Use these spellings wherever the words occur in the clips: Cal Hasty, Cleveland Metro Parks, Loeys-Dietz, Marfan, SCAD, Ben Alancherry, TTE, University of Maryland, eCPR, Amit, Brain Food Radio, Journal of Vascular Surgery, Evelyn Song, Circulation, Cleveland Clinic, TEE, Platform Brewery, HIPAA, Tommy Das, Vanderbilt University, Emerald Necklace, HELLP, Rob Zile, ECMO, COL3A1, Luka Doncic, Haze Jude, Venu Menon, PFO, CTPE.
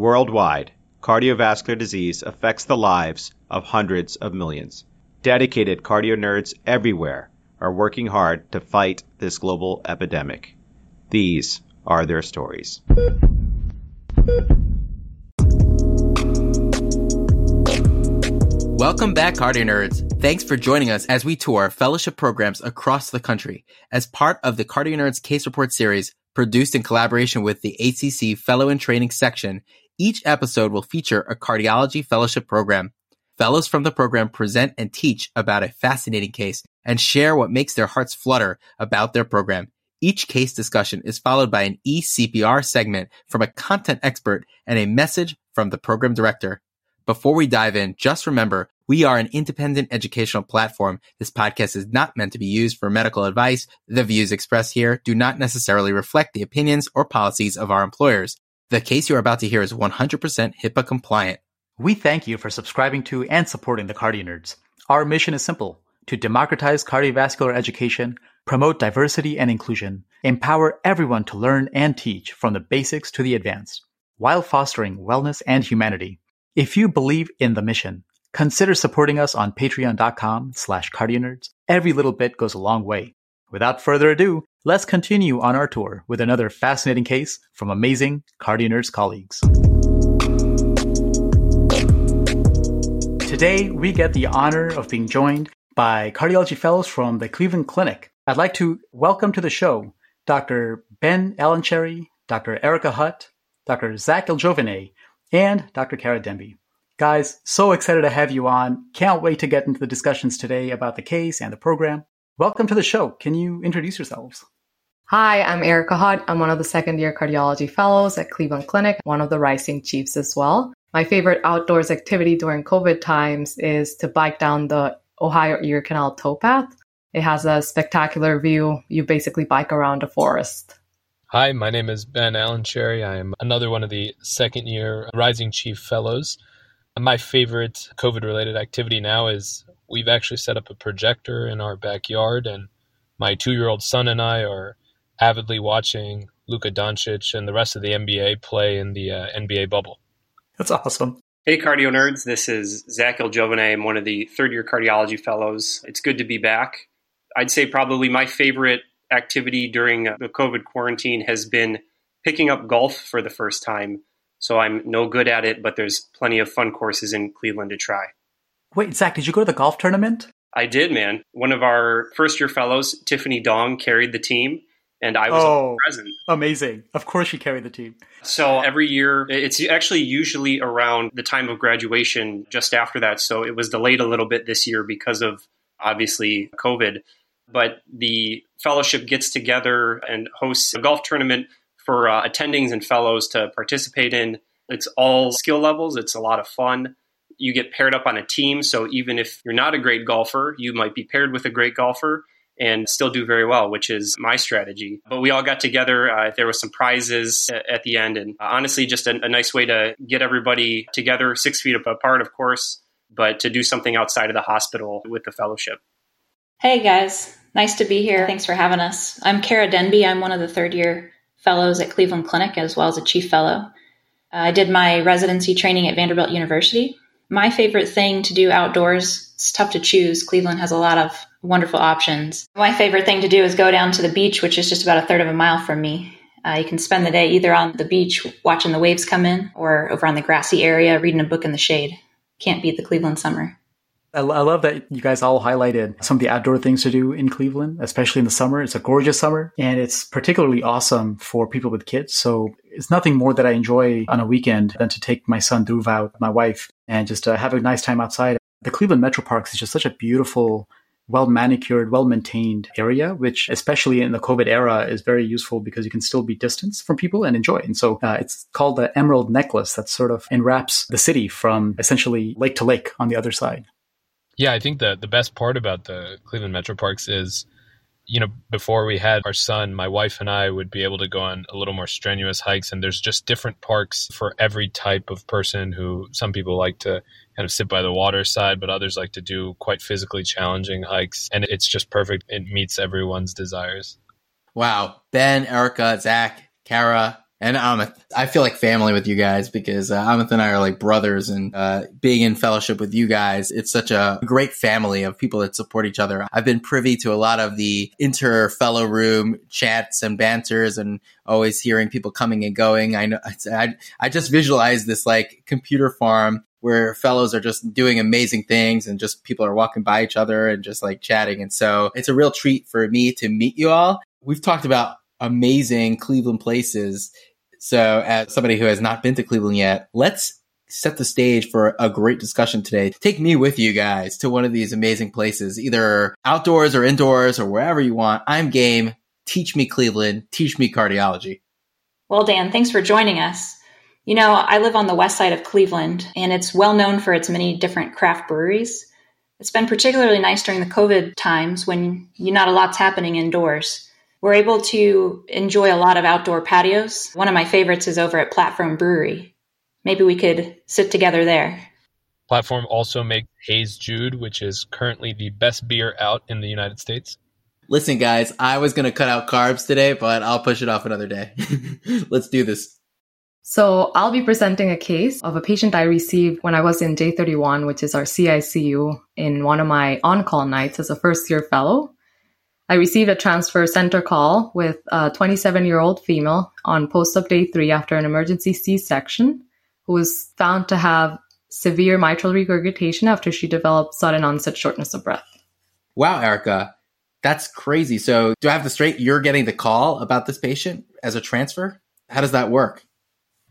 Worldwide, cardiovascular disease affects the lives of hundreds of millions. Dedicated cardio nerds everywhere are working hard to fight this global epidemic. These are their stories. Welcome back, cardio nerds. Thanks for joining us as we tour fellowship programs across the country as part of the Cardio Nerds Case Report series produced in collaboration with the ACC Fellow in Training section. Each episode will feature a cardiology fellowship program. Fellows from the program present and teach about a fascinating case and share what makes their hearts flutter about their program. Each case discussion is followed by an eCPR segment from a content expert and a message from the program director. Before we dive in, just remember, we are an independent educational platform. This podcast is not meant to be used for medical advice. The views expressed here do not necessarily reflect the opinions or policies of our employers. The case you are about to hear is 100% HIPAA compliant. We thank you for subscribing to and supporting the Cardio Nerds. Our mission is simple, to democratize cardiovascular education, promote diversity and inclusion, empower everyone to learn and teach from the basics to the advanced, while fostering wellness and humanity. If you believe in the mission, consider supporting us on patreon.com/cardionerds. Every little bit goes a long way. Without further ado, let's continue on our tour with another fascinating case from amazing Cardio Nerds colleagues. Today, we get the honor of being joined by cardiology fellows from the Cleveland Clinic. I'd like to welcome to the show Dr. Ben Alancherry, Dr. Erica Hutt, Dr. Zach Il Giovine, and Dr. Cara Denby. Guys, so excited to have you on. Can't wait to get into the discussions today about the case and the program. Welcome to the show. Can you introduce yourselves? Hi, I'm Erica Hutt. I'm one of the second-year cardiology fellows at Cleveland Clinic, one of the rising chiefs as well. My favorite outdoors activity during COVID times is to bike down the Ohio Erie Canal towpath. It has a spectacular view. You basically bike around a forest. Hi, my name is Ben Alancherry. I am another one of the second-year Rising Chief Fellows. My favorite COVID-related activity now is we've actually set up a projector in our backyard, and my two-year-old son and I are avidly watching Luka Doncic and the rest of the NBA play in the NBA bubble. That's awesome. Hey, cardio nerds. This is Zach Il Giovine. I'm one of the third-year cardiology fellows. It's good to be back. I'd say probably my favorite activity during the COVID quarantine has been picking up golf for the first time. So I'm no good at it, but there's plenty of fun courses in Cleveland to try. Wait, Zach, did you go to the golf tournament? I did, man. One of our first-year fellows, Tiffany Dong, carried the team, and I was present. Amazing. Of course she carried the team. So every year, it's actually usually around the time of graduation, just after that. So it was delayed a little bit this year because of, obviously, COVID. But the fellowship gets together and hosts a golf tournament for attendings and fellows to participate in. It's all skill levels. It's a lot of fun. You get paired up on a team. So even if you're not a great golfer, you might be paired with a great golfer and still do very well, which is my strategy. But we all got together. There was some prizes at the end. And honestly, just a nice way to get everybody together, 6 feet apart, of course, but to do something outside of the hospital with the fellowship. Hey, guys. Nice to be here. Thanks for having us. I'm Cara Denby. I'm one of the third-year fellows at Cleveland Clinic, as well as a chief fellow. I did my residency training at Vanderbilt University. My favorite thing to do outdoors, it's tough to choose. Cleveland has a lot of wonderful options. My favorite thing to do is go down to the beach, which is just about a third of a mile from me. You can spend the day either on the beach watching the waves come in or over on the grassy area reading a book in the shade. Can't beat the Cleveland summer. I love that you guys all highlighted some of the outdoor things to do in Cleveland, especially in the summer. It's a gorgeous summer, and it's particularly awesome for people with kids. So it's nothing more that I enjoy on a weekend than to take my son Dhruv out, my wife, and just have a nice time outside. The Cleveland Metro Parks is just such a beautiful, well-manicured, well-maintained area, which especially in the COVID era is very useful because you can still be distanced from people and enjoy. And so it's called the Emerald Necklace that sort of enwraps the city from essentially lake to lake on the other side. Yeah, I think the best part about the Cleveland Metro Parks is, before we had our son, my wife and I would be able to go on a little more strenuous hikes. And there's just different parks for every type of person who some people like to kind of sit by the water side, but others like to do quite physically challenging hikes. And it's just perfect. It meets everyone's desires. Wow. Ben, Erica, Zach, Cara, And Amit, I feel like family with you guys because Amit and I are like brothers, and being in fellowship with you guys, it's such a great family of people that support each other. I've been privy to a lot of the inter-fellow room chats and banters and always hearing people coming and going. I know, I just visualize this like computer farm where fellows are just doing amazing things and just people are walking by each other and just like chatting. And so it's a real treat for me to meet you all. We've talked about amazing Cleveland places. So as somebody who has not been to Cleveland yet, let's set the stage for a great discussion today. Take me with you guys to one of these amazing places, either outdoors or indoors or wherever you want. I'm game. Teach me Cleveland. Teach me cardiology. Well, Dan, thanks for joining us. You know, I live on the west side of Cleveland, and it's well known for its many different craft breweries. It's been particularly nice during the COVID times when not a lot's happening indoors. We're able to enjoy a lot of outdoor patios. One of my favorites is over at Platform Brewery. Maybe we could sit together there. Platform also makes Haze Jude, which is currently the best beer out in the United States. Listen, guys, I was going to cut out carbs today, but I'll push it off another day. Let's do this. So I'll be presenting a case of a patient I received when I was in day 31, which is our CICU, in one of my on-call nights as a first-year fellow. I received a transfer center call with a 27-year-old female on post-op day 3 after an emergency C-section who was found to have severe mitral regurgitation after she developed sudden onset shortness of breath. Wow, Erica, that's crazy. So do I have this straight? You're getting the call about this patient as a transfer? How does that work?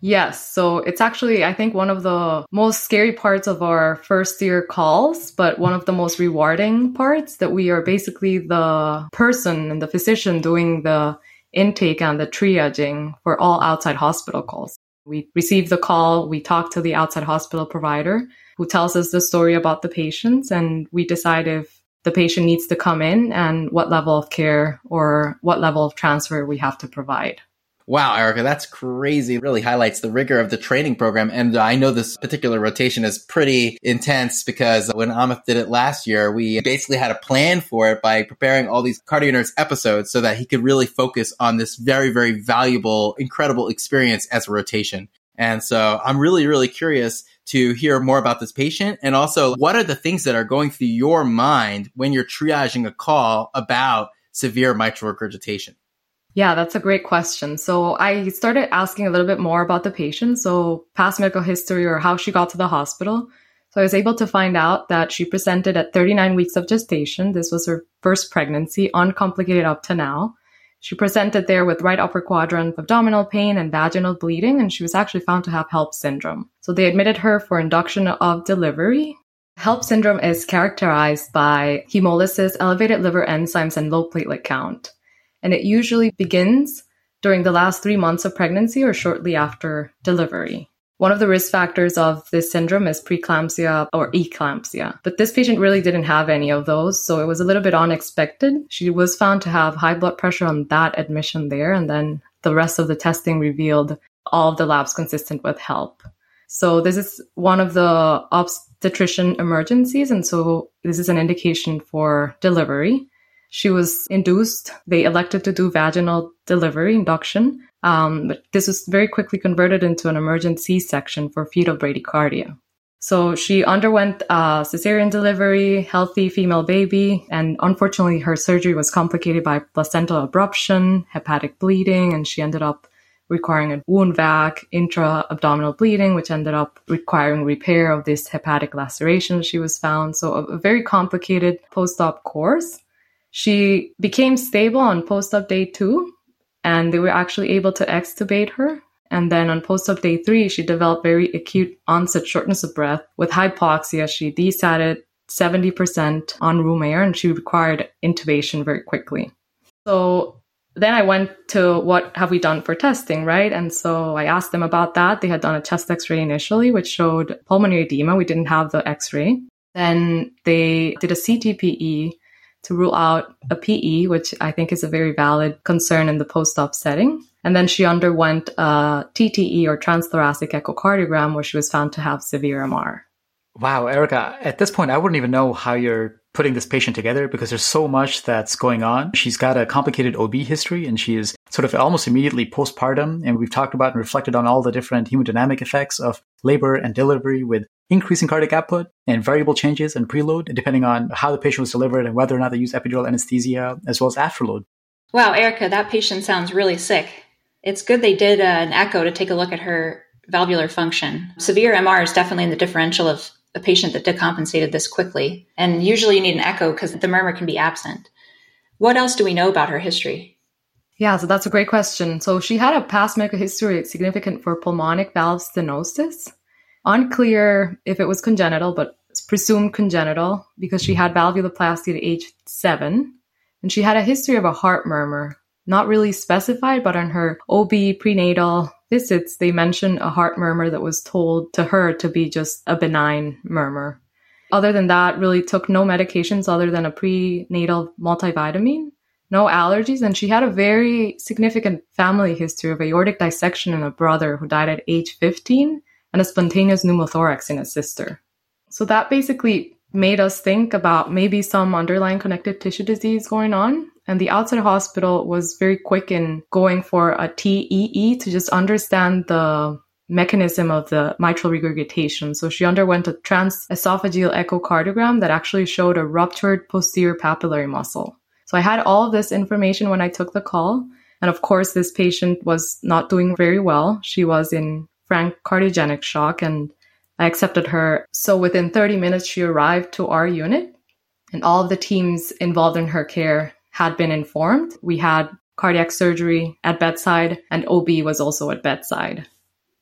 Yes. So it's actually, I think, one of the most scary parts of our first year calls, but one of the most rewarding parts, that we are basically the person and the physician doing the intake and the triaging for all outside hospital calls. We receive the call, we talk to the outside hospital provider who tells us the story about the patients, and we decide if the patient needs to come in and what level of care or what level of transfer we have to provide. Wow, Erica, that's crazy. It really highlights the rigor of the training program. And I know this particular rotation is pretty intense because when Amit did it last year, we basically had a plan for it by preparing all these Cardio Nurse episodes so that he could really focus on this very, very valuable, incredible experience as a rotation. And so I'm really, really curious to hear more about this patient. And also, what are the things that are going through your mind when you're triaging a call about severe mitral regurgitation? Yeah, that's a great question. So I started asking a little bit more about the patient, so past medical history or how she got to the hospital. So I was able to find out that she presented at 39 weeks of gestation. This was her first pregnancy, uncomplicated up to now. She presented there with right upper quadrant abdominal pain and vaginal bleeding, and she was actually found to have HELLP syndrome. So they admitted her for induction of delivery. HELLP syndrome is characterized by hemolysis, elevated liver enzymes, and low platelet count. And it usually begins during the last 3 months of pregnancy or shortly after delivery. One of the risk factors of this syndrome is preeclampsia or eclampsia. But this patient really didn't have any of those, so it was a little bit unexpected. She was found to have high blood pressure on that admission there, and then the rest of the testing revealed all of the labs consistent with HELLP. So this is one of the obstetrician emergencies, and so this is an indication for delivery. She was induced. They elected to do vaginal delivery induction, but this was very quickly converted into an emergent C-section for fetal bradycardia. So she underwent cesarean delivery, healthy female baby, and unfortunately her surgery was complicated by placental abruption, hepatic bleeding, and she ended up requiring a wound vac, intra-abdominal bleeding, which ended up requiring repair of this hepatic laceration she was found. So a very complicated post-op course. She became stable on post-op day 2, and they were actually able to extubate her. And then on post-op day 3, she developed very acute onset shortness of breath with hypoxia. She desatted 70% on room air, and she required intubation very quickly. So then I went to what have we done for testing, right? And so I asked them about that. They had done a chest x-ray initially, which showed pulmonary edema. We didn't have the x-ray. Then they did a CTPE to rule out a PE, which I think is a very valid concern in the post-op setting. And then she underwent a TTE or transthoracic echocardiogram where she was found to have severe MR. Wow, Erica, at this point, I wouldn't even know how you're putting this patient together because there's so much that's going on. She's got a complicated OB history, and she is sort of almost immediately postpartum. And we've talked about and reflected on all the different hemodynamic effects of labor and delivery with increasing cardiac output and variable changes and preload, depending on how the patient was delivered and whether or not they used epidural anesthesia, as well as afterload. Wow, Erica, that patient sounds really sick. It's good they did an echo to take a look at her valvular function. Severe MR is definitely in the differential of a patient that decompensated this quickly. And usually you need an echo because the murmur can be absent. What else do we know about her history? Yeah, so that's a great question. So she had a past medical history significant for pulmonic valve stenosis. Unclear if it was congenital, but it's presumed congenital because she had valvuloplasty at age 7. And she had a history of a heart murmur, not really specified, but on her OB prenatal visits, they mentioned a heart murmur that was told to her to be just a benign murmur. Other than that, really took no medications other than a prenatal multivitamin, no allergies, and she had a very significant family history of aortic dissection in a brother who died at age 15 and a spontaneous pneumothorax in a sister. So that basically made us think about maybe some underlying connective tissue disease going on. And the outside hospital was very quick in going for a TTE to just understand the mechanism of the mitral regurgitation. So she underwent a transesophageal echocardiogram that actually showed a ruptured posterior papillary muscle. So I had all of this information when I took the call. And of course, this patient was not doing very well. She was in frank cardiogenic shock, and I accepted her. So within 30 minutes, she arrived to our unit, and all of the teams involved in her care had been informed. We had cardiac surgery at bedside, and OB was also at bedside.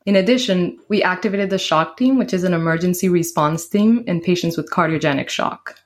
In addition, we activated the shock team, which is an emergency response team in patients with cardiogenic shock.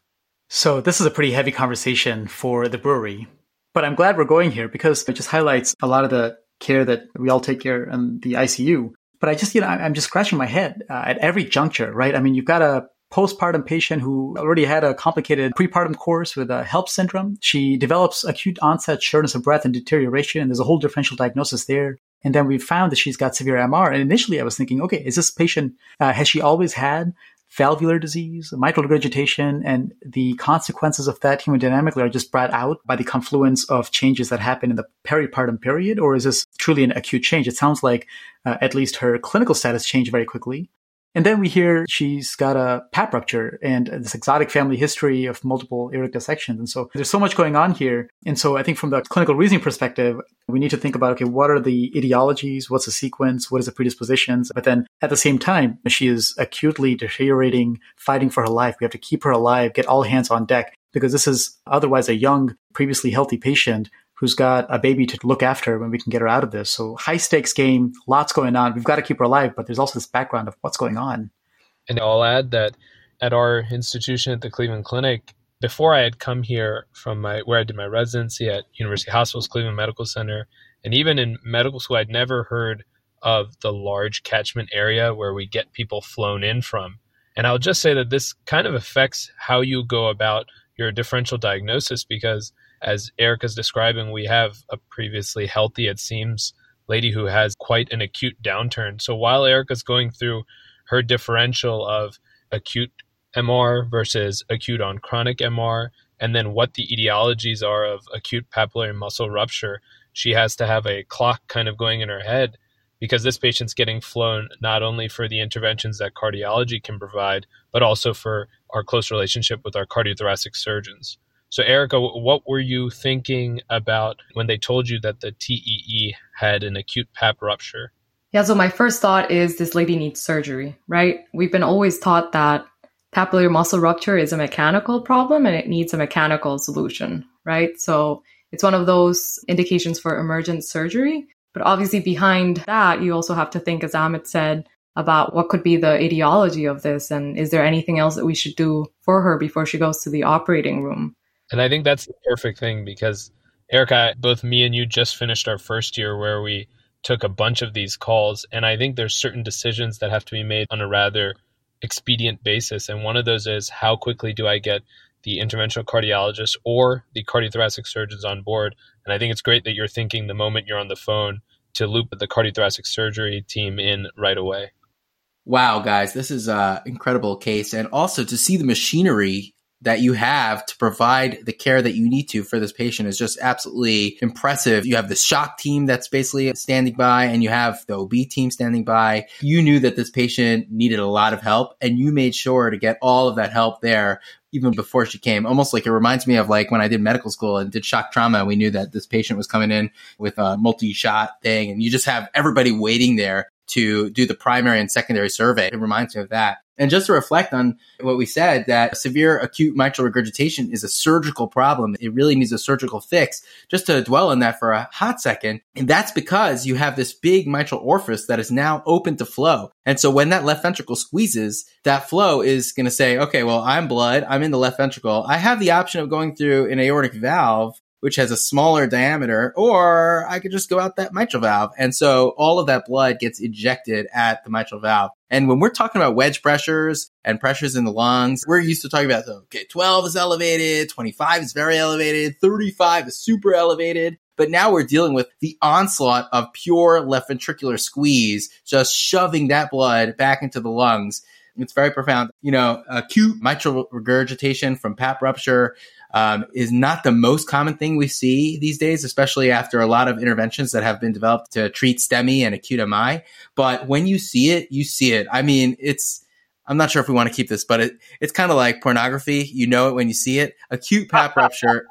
So this is a pretty heavy conversation for the brewery, but I'm glad we're going here because it just highlights a lot of the care that we all take care in the ICU. But I just, I'm just scratching my head at every juncture, right? I mean, you've got a postpartum patient who already had a complicated prepartum course with a HELLP syndrome. She develops acute onset shortness of breath and deterioration. And there's a whole differential diagnosis there. And then we found that she's got severe MR. And initially I was thinking, okay, is this patient, has she always had valvular disease, mitral regurgitation, and the consequences of that hemodynamically are just brought out by the confluence of changes that happen in the peripartum period? Or is this truly an acute change? It sounds like at least her clinical status changed very quickly. And then we hear she's got a pap rupture and this exotic family history of multiple aortic dissections. And so there's so much going on here. And so I think from the clinical reasoning perspective, we need to think about, okay, what are the etiologies? What's the sequence? What is the predispositions? But then at the same time, she is acutely deteriorating, fighting for her life. We have to keep her alive, get all hands on deck, because this is otherwise a young, previously healthy patient who's got a baby to look after when we can get her out of this. So high stakes game, lots going on. We've got to keep her alive, but there's also this background of what's going on. And I'll add that at our institution at the Cleveland Clinic, before I had come here from where I did my residency at University Hospitals, Cleveland Medical Center, and even in medical school, I'd never heard of the large catchment area where we get people flown in from. And I'll just say that this kind of affects how you go about your differential diagnosis, because as Erica's describing, we have a previously healthy, it seems, lady who has quite an acute downturn. So while Erica's going through her differential of acute MR versus acute on chronic MR, and then what the etiologies are of acute papillary muscle rupture, she has to have a clock kind of going in her head, because this patient's getting flown not only for the interventions that cardiology can provide, but also for our close relationship with our cardiothoracic surgeons. So Erica, what were you thinking about when they told you that the TEE had an acute pap rupture? Yeah, so my first thought is this lady needs surgery, right? We've been always taught that papillary muscle rupture is a mechanical problem and it needs a mechanical solution, right? So it's one of those indications for emergent surgery. But obviously behind that, you also have to think, as Amit said, about what could be the etiology of this and is there anything else that we should do for her before she goes to the operating room? And I think that's the perfect thing because, Erica, both me and you just finished our first year where we took a bunch of these calls. And I think there's certain decisions that have to be made on a rather expedient basis. And one of those is how quickly do I get the interventional cardiologist or the cardiothoracic surgeons on board? And I think it's great that you're thinking the moment you're on the phone to loop the cardiothoracic surgery team in right away. Wow, guys, this is an incredible case. And also to see the machinery that you have to provide the care that you need to for this patient is just absolutely impressive. You have the shock team that's basically standing by, and you have the OB team standing by. You knew that this patient needed a lot of help, and you made sure to get all of that help there even before she came. Almost like it reminds me of like when I did medical school and did shock trauma. We knew that this patient was coming in with a multi-shot thing, and you just have everybody waiting there to do the primary and secondary survey. It reminds me of that. And just to reflect on what we said, that severe acute mitral regurgitation is a surgical problem. It really needs a surgical fix. Just to dwell on that for a hot second. And that's because you have this big mitral orifice that is now open to flow. And so when that left ventricle squeezes, that flow is going to say, okay, well, I'm blood. I'm in the left ventricle. I have the option of going through an aortic valve, which has a smaller diameter, or I could just go out that mitral valve. And so all of that blood gets ejected at the mitral valve. And when we're talking about wedge pressures and pressures in the lungs, we're used to talking about, okay, 12 is elevated, 25 is very elevated, 35 is super elevated. But now we're dealing with the onslaught of pure left ventricular squeeze, just shoving that blood back into the lungs. It's very profound. You know, acute mitral regurgitation from PAP rupture is not the most common thing we see these days, especially after a lot of interventions that have been developed to treat STEMI and acute MI. But when you see it, you see it. I mean, I'm not sure if we want to keep this, but it's kind of like pornography. You know it when you see it. Acute PAP rupture.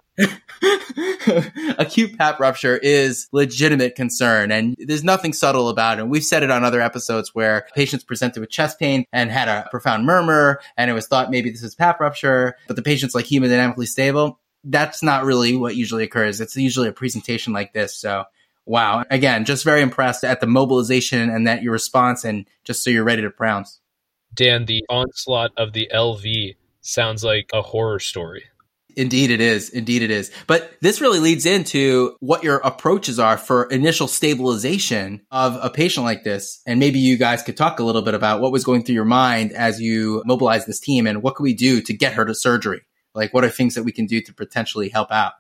Acute PAP rupture is legitimate concern, and there's nothing subtle about it. And we've said it on other episodes where patients presented with chest pain and had a profound murmur, and it was thought maybe this is PAP rupture, but the patient's like hemodynamically stable. That's not really what usually occurs. It's usually a presentation like this. So, wow. Again, just very impressed at the mobilization and that your response, and just so you're ready to prounce. Dan, the onslaught of the LV sounds like a horror story. Indeed it is. Indeed it is. But this really leads into what your approaches are for initial stabilization of a patient like this. And maybe you guys could talk a little bit about what was going through your mind as you mobilized this team, and what could we do to get her to surgery? Like, what are things that we can do to potentially help out?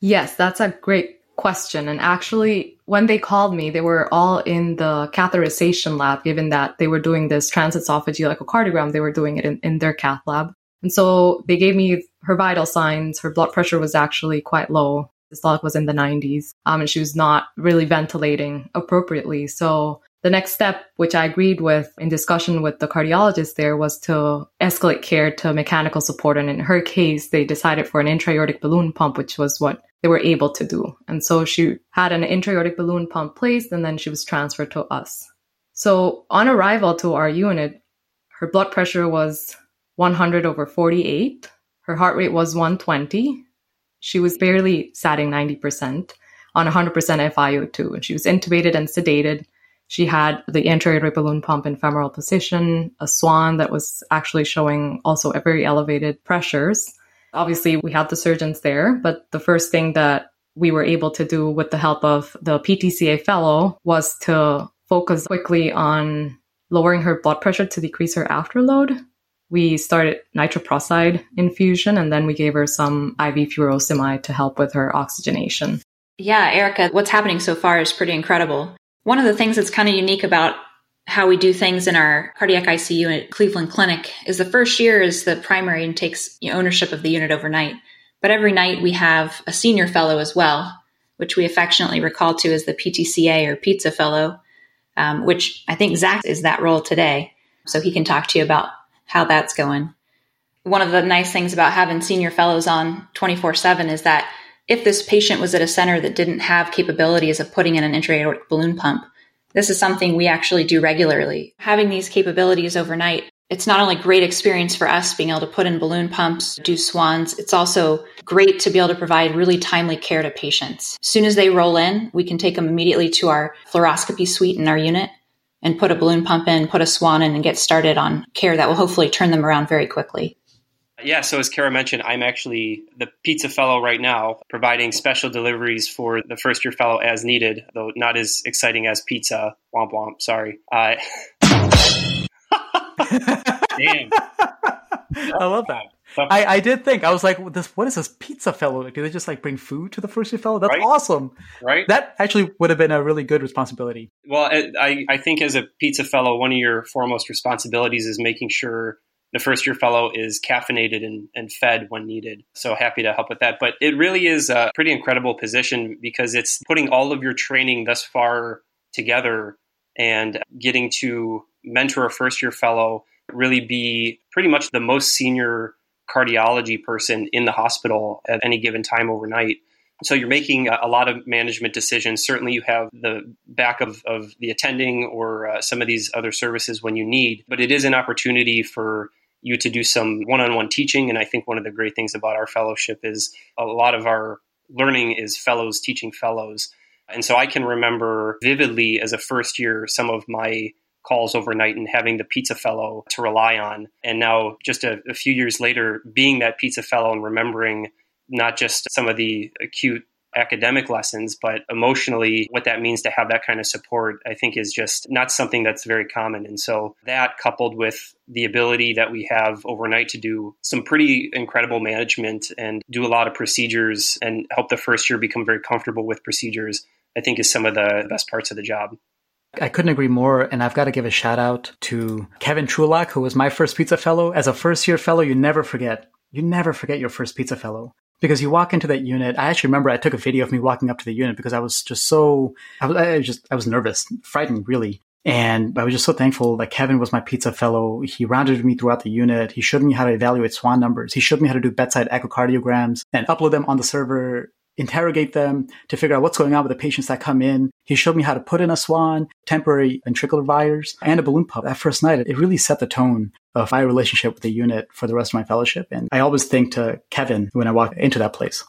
Yes, that's a great question. And actually, when they called me, they were all in the catheterization lab, given that they were doing this transesophageal echocardiogram. They were doing it in their cath lab. And so they gave me her vital signs. Her blood pressure was actually quite low. Systolic was in the 90s, and she was not really ventilating appropriately. So the next step, which I agreed with in discussion with the cardiologist there, was to escalate care to mechanical support. And in her case, they decided for an intra-aortic balloon pump, which was what they were able to do. And so she had an intra-aortic balloon pump placed, and then she was transferred to us. So on arrival to our unit, her blood pressure was 100/48. Her heart rate was 120. She was barely satting 90% on 100% FiO2. And she was intubated and sedated. She had the intra-aortic balloon pump in femoral position, a swan that was actually showing also very elevated pressures. Obviously, we had the surgeons there, but the first thing that we were able to do with the help of the PTCA fellow was to focus quickly on lowering her blood pressure to decrease her afterload. We started nitroprusside infusion, and then we gave her some IV furosemide to help with her oxygenation. Yeah, Erica, what's happening so far is pretty incredible. One of the things that's kind of unique about how we do things in our cardiac ICU at Cleveland Clinic is the first year is the primary and takes ownership of the unit overnight. But every night we have a senior fellow as well, which we affectionately recall to as the PTCA or pizza fellow, which I think Zach is that role today. So he can talk to you about how that's going. One of the nice things about having senior fellows on 24/7 is that if this patient was at a center that didn't have capabilities of putting in an intra-aortic balloon pump, this is something we actually do regularly. Having these capabilities overnight, it's not only great experience for us being able to put in balloon pumps, do swans, it's also great to be able to provide really timely care to patients. As soon as they roll in, we can take them immediately to our fluoroscopy suite in our unit and put a balloon pump in, put a swan in, and get started on care that will hopefully turn them around very quickly. Yeah, so as Cara mentioned, I'm actually the pizza fellow right now, providing special deliveries for the first-year fellow as needed, though not as exciting as pizza. Womp womp, sorry. Damn. I love that. I did think, I was like, what is this pizza fellow? Do they just like bring food to the first year fellow? That's right. Awesome. Right. That actually would have been a really good responsibility. Well, I think as a pizza fellow, one of your foremost responsibilities is making sure The first-year fellow is caffeinated and fed when needed. So happy to help with that. But it really is a pretty incredible position because it's putting all of your training thus far together and getting to mentor a first-year fellow, really be pretty much the most senior cardiology person in the hospital at any given time overnight. So you're making a lot of management decisions. Certainly you have the back of the attending or some of these other services when you need, but it is an opportunity for you to do some one-on-one teaching. And I think one of the great things about our fellowship is a lot of our learning is fellows teaching fellows. And so I can remember vividly as a first year, some of my calls overnight and having the pizza fellow to rely on. And now just a few years later, being that pizza fellow and remembering not just some of the acute academic lessons, but emotionally, what that means to have that kind of support, I think is just not something that's very common. And so that coupled with the ability that we have overnight to do some pretty incredible management and do a lot of procedures and help the first year become very comfortable with procedures, I think is some of the best parts of the job. I couldn't agree more. And I've got to give a shout out to Kevin Trulock, who was my first pizza fellow. As a first year fellow, you never forget. You never forget your first pizza fellow. Because you walk into that unit, I actually remember I took a video of me walking up to the unit because I was just so, I was nervous, frightened really. And I was just so thankful that Kevin was my pizza fellow. He rounded me throughout the unit. He showed me how to evaluate SWAN numbers. He showed me how to do bedside echocardiograms and upload them on the server, interrogate them to figure out what's going on with the patients that come in. He showed me how to put in a SWAN, temporary ventricular wires, and a balloon pump. That first night, it really set the tone of my relationship with the unit for the rest of my fellowship. And I always think to Kevin when I walk into that place.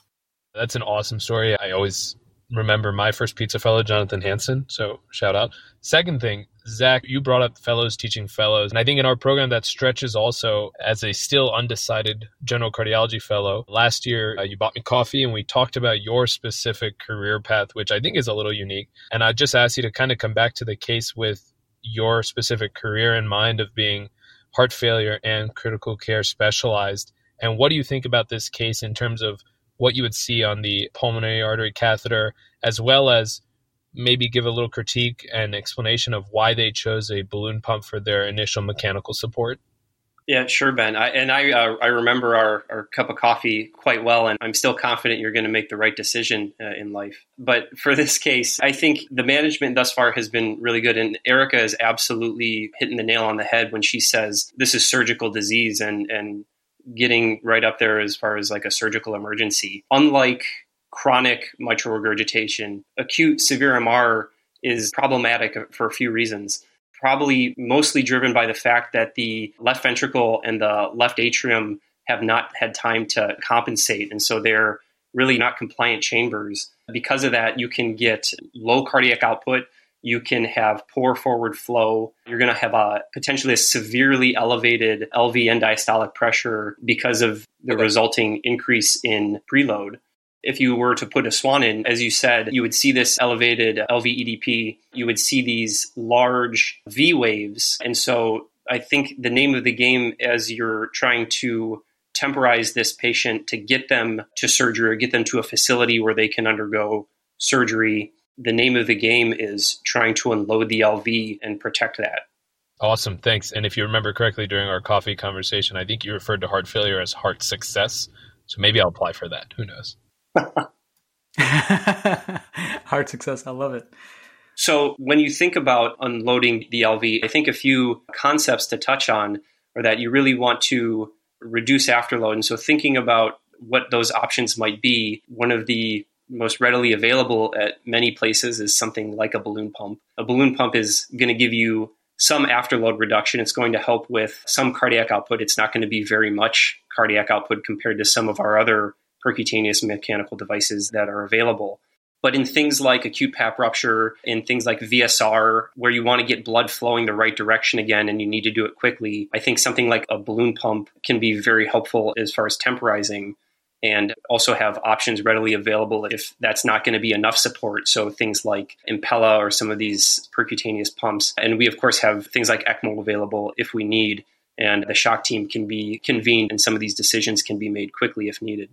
That's an awesome story. I always remember my first pizza fellow, Jonathan Hansen. So shout out. Second thing, Zach, you brought up fellows teaching fellows. And I think in our program that stretches also as a still undecided general cardiology fellow. Last year, you bought me coffee and we talked about your specific career path, which I think is a little unique. And I just asked you to kind of come back to the case with your specific career in mind of being heart failure and critical care specialized. And what do you think about this case in terms of what you would see on the pulmonary artery catheter, as well as maybe give a little critique and explanation of why they chose a balloon pump for their initial mechanical support? Yeah, sure, Ben. I remember our cup of coffee quite well, and I'm still confident you're going to make the right decision in life. But for this case, I think the management thus far has been really good. And Erica is absolutely hitting the nail on the head when she says this is surgical disease and getting right up there as far as like a surgical emergency. Unlike chronic mitral regurgitation, acute severe MR is problematic for a few reasons. Probably mostly driven by the fact that the left ventricle and the left atrium have not had time to compensate. And so they're really not compliant chambers. Because of that, you can get low cardiac output. You can have poor forward flow. You're going to have potentially a severely elevated LV and diastolic pressure because of the resulting increase in preload. If you were to put a SWAN in, as you said, you would see this elevated LVEDP. You would see these large V waves. And so I think the name of the game as you're trying to temporize this patient to get them to surgery or get them to a facility where they can undergo surgery, the name of the game is trying to unload the LV and protect that. Awesome. Thanks. And if you remember correctly, during our coffee conversation, I think you referred to heart failure as heart success. So maybe I'll apply for that. Who knows? Heart success. I love it. So when you think about unloading the LV, I think a few concepts to touch on are that you really want to reduce afterload. And so thinking about what those options might be, one of the most readily available at many places is something like a balloon pump. A balloon pump is going to give you some afterload reduction. It's going to help with some cardiac output. It's not going to be very much cardiac output compared to some of our other percutaneous mechanical devices that are available. But in things like acute PAP rupture, in things like VSR, where you want to get blood flowing the right direction again and you need to do it quickly, I think something like a balloon pump can be very helpful as far as temporizing, and also have options readily available if that's not going to be enough support. So things like Impella or some of these percutaneous pumps. And we, of course, have things like ECMO available if we need, and the shock team can be convened and some of these decisions can be made quickly if needed.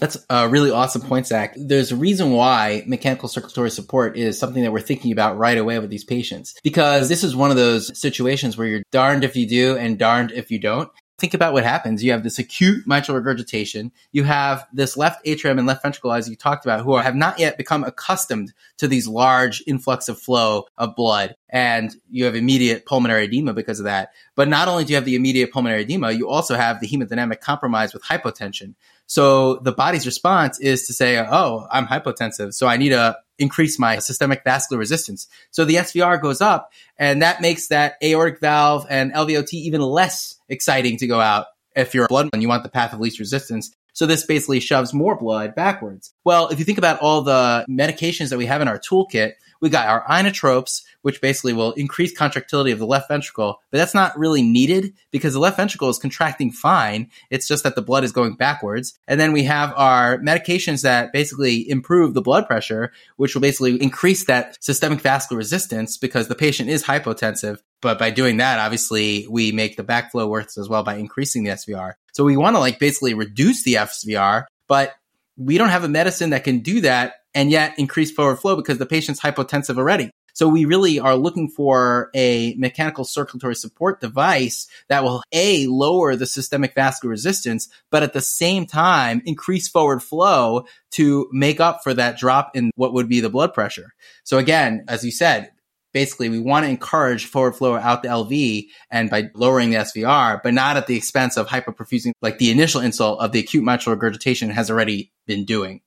That's a really awesome point, Zach. There's a reason why mechanical circulatory support is something that we're thinking about right away with these patients, because this is one of those situations where you're darned if you do and darned if you don't. Think about what happens. You have this acute mitral regurgitation. You have this left atrium and left ventricle, as you talked about, who have not yet become accustomed to these large influx of flow of blood. And you have immediate pulmonary edema because of that. But not only do you have the immediate pulmonary edema, you also have the hemodynamic compromise with hypotension. So the body's response is to say, oh, I'm hypotensive, so I need to increase my systemic vascular resistance. So the SVR goes up, and that makes that aortic valve and LVOT even less exciting to go out if you're a blood and you want the path of least resistance. So this basically shoves more blood backwards. Well, if you think about all the medications that we have in our toolkit, we got our inotropes, which basically will increase contractility of the left ventricle, but that's not really needed because the left ventricle is contracting fine. It's just that the blood is going backwards. And then we have our medications that basically improve the blood pressure, which will basically increase that systemic vascular resistance because the patient is hypotensive. But by doing that, obviously, we make the backflow worse as well by increasing the SVR. So we want to basically reduce the SVR, but we don't have a medicine that can do that and yet increase forward flow because the patient's hypotensive already. So we really are looking for a mechanical circulatory support device that will, A, lower the systemic vascular resistance, but at the same time, increase forward flow to make up for that drop in what would be the blood pressure. So again, as you said, basically, we want to encourage forward flow out the LV and by lowering the SVR, but not at the expense of hyperperfusing, like the initial insult of the acute mitral regurgitation has already been doing.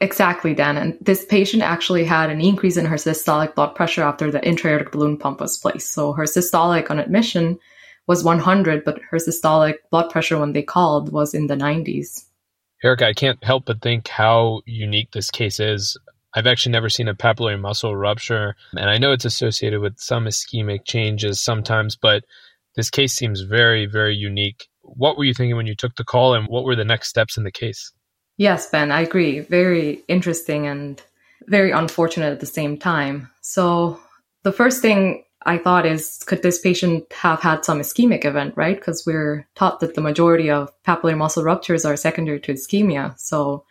Exactly, Dan. And this patient actually had an increase in her systolic blood pressure after the intra-aortic balloon pump was placed. So her systolic on admission was 100, but her systolic blood pressure when they called was in the 90s. Erica, I can't help but think how unique this case is. I've actually never seen a papillary muscle rupture, and I know it's associated with some ischemic changes sometimes, but this case seems very, very unique. What were you thinking when you took the call, and what were the next steps in the case? Yes, Ben, I agree. Very interesting and very unfortunate at the same time. So the first thing I thought is, could this patient have had some ischemic event, right? Because we're taught that the majority of papillary muscle ruptures are secondary to ischemia. So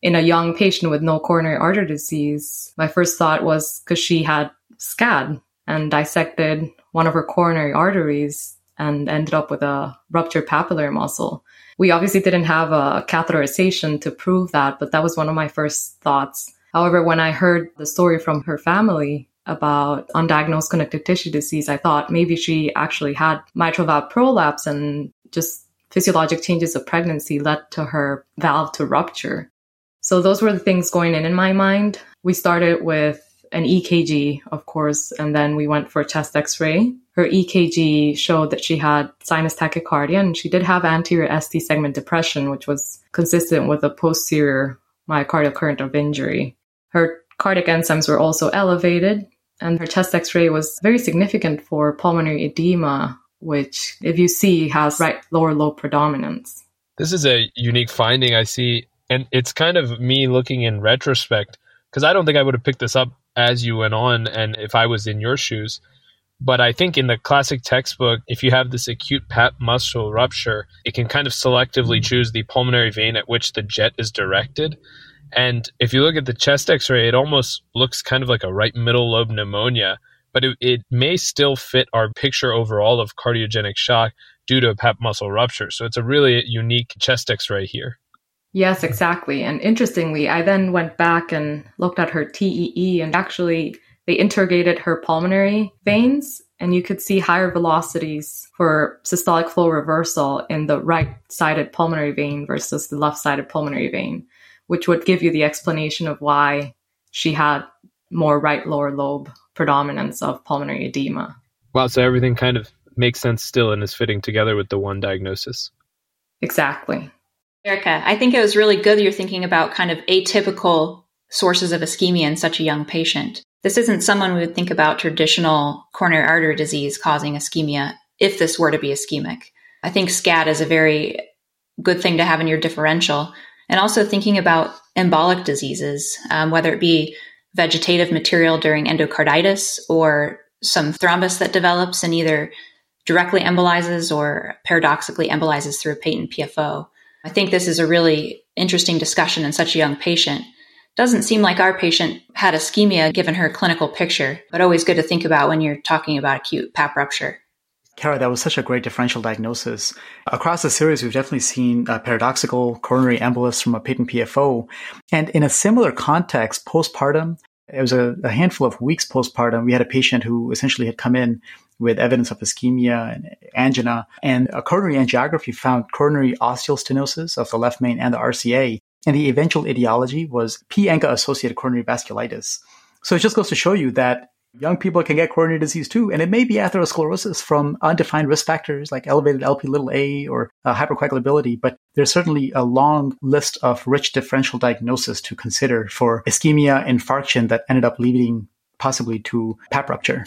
in a young patient with no coronary artery disease, my first thought was, because she had SCAD and dissected one of her coronary arteries and ended up with a ruptured papillary muscle. We obviously didn't have a catheterization to prove that, but that was one of my first thoughts. However, when I heard the story from her family about undiagnosed connective tissue disease, I thought maybe she actually had mitral valve prolapse and just physiologic changes of pregnancy led to her valve to rupture. So those were the things going in my mind. We started with an EKG, of course, and then we went for a chest x-ray. Her EKG showed that she had sinus tachycardia, and she did have anterior ST segment depression, which was consistent with a posterior myocardial current of injury. Her cardiac enzymes were also elevated, and her chest x-ray was very significant for pulmonary edema, which, if you see, has right lower lobe predominance. This is a unique finding I see, and it's kind of me looking in retrospect, because I don't think I would have picked this up as you went on and if I was in your shoes. But I think in the classic textbook, if you have this acute pap muscle rupture, it can kind of selectively choose the pulmonary vein at which the jet is directed. And if you look at the chest x-ray, it almost looks kind of like a right middle lobe pneumonia, but it may still fit our picture overall of cardiogenic shock due to a pap muscle rupture. So it's a really unique chest x-ray here. Yes, exactly. And interestingly, I then went back and looked at her TEE, and actually they interrogated her pulmonary veins, and you could see higher velocities for systolic flow reversal in the right-sided pulmonary vein versus the left-sided pulmonary vein, which would give you the explanation of why she had more right lower lobe predominance of pulmonary edema. Wow, so everything kind of makes sense still and is fitting together with the one diagnosis. Exactly. Erica, I think it was really good that you're thinking about kind of atypical sources of ischemia in such a young patient. This isn't someone we would think about traditional coronary artery disease causing ischemia if this were to be ischemic. I think SCAD is a very good thing to have in your differential. And also thinking about embolic diseases, whether it be vegetative material during endocarditis or some thrombus that develops and either directly embolizes or paradoxically embolizes through a patent PFO. I think this is a really interesting discussion in such a young patient. Doesn't seem like our patient had ischemia given her clinical picture, but always good to think about when you're talking about acute pap rupture. Cara, that was such a great differential diagnosis. Across the series, we've definitely seen paradoxical coronary embolus from a patent PFO. And in a similar context, postpartum, it was a handful of weeks postpartum, we had a patient who essentially had come in with evidence of ischemia and angina, and a coronary angiography found coronary osteostenosis of the left main and the RCA. And the eventual etiology was P. ANCA-associated coronary vasculitis. So it just goes to show you that young people can get coronary disease too, and it may be atherosclerosis from undefined risk factors like elevated Lp(a) or hypercoagulability, but there's certainly a long list of rich differential diagnosis to consider for ischemia infarction that ended up leading possibly to pap rupture.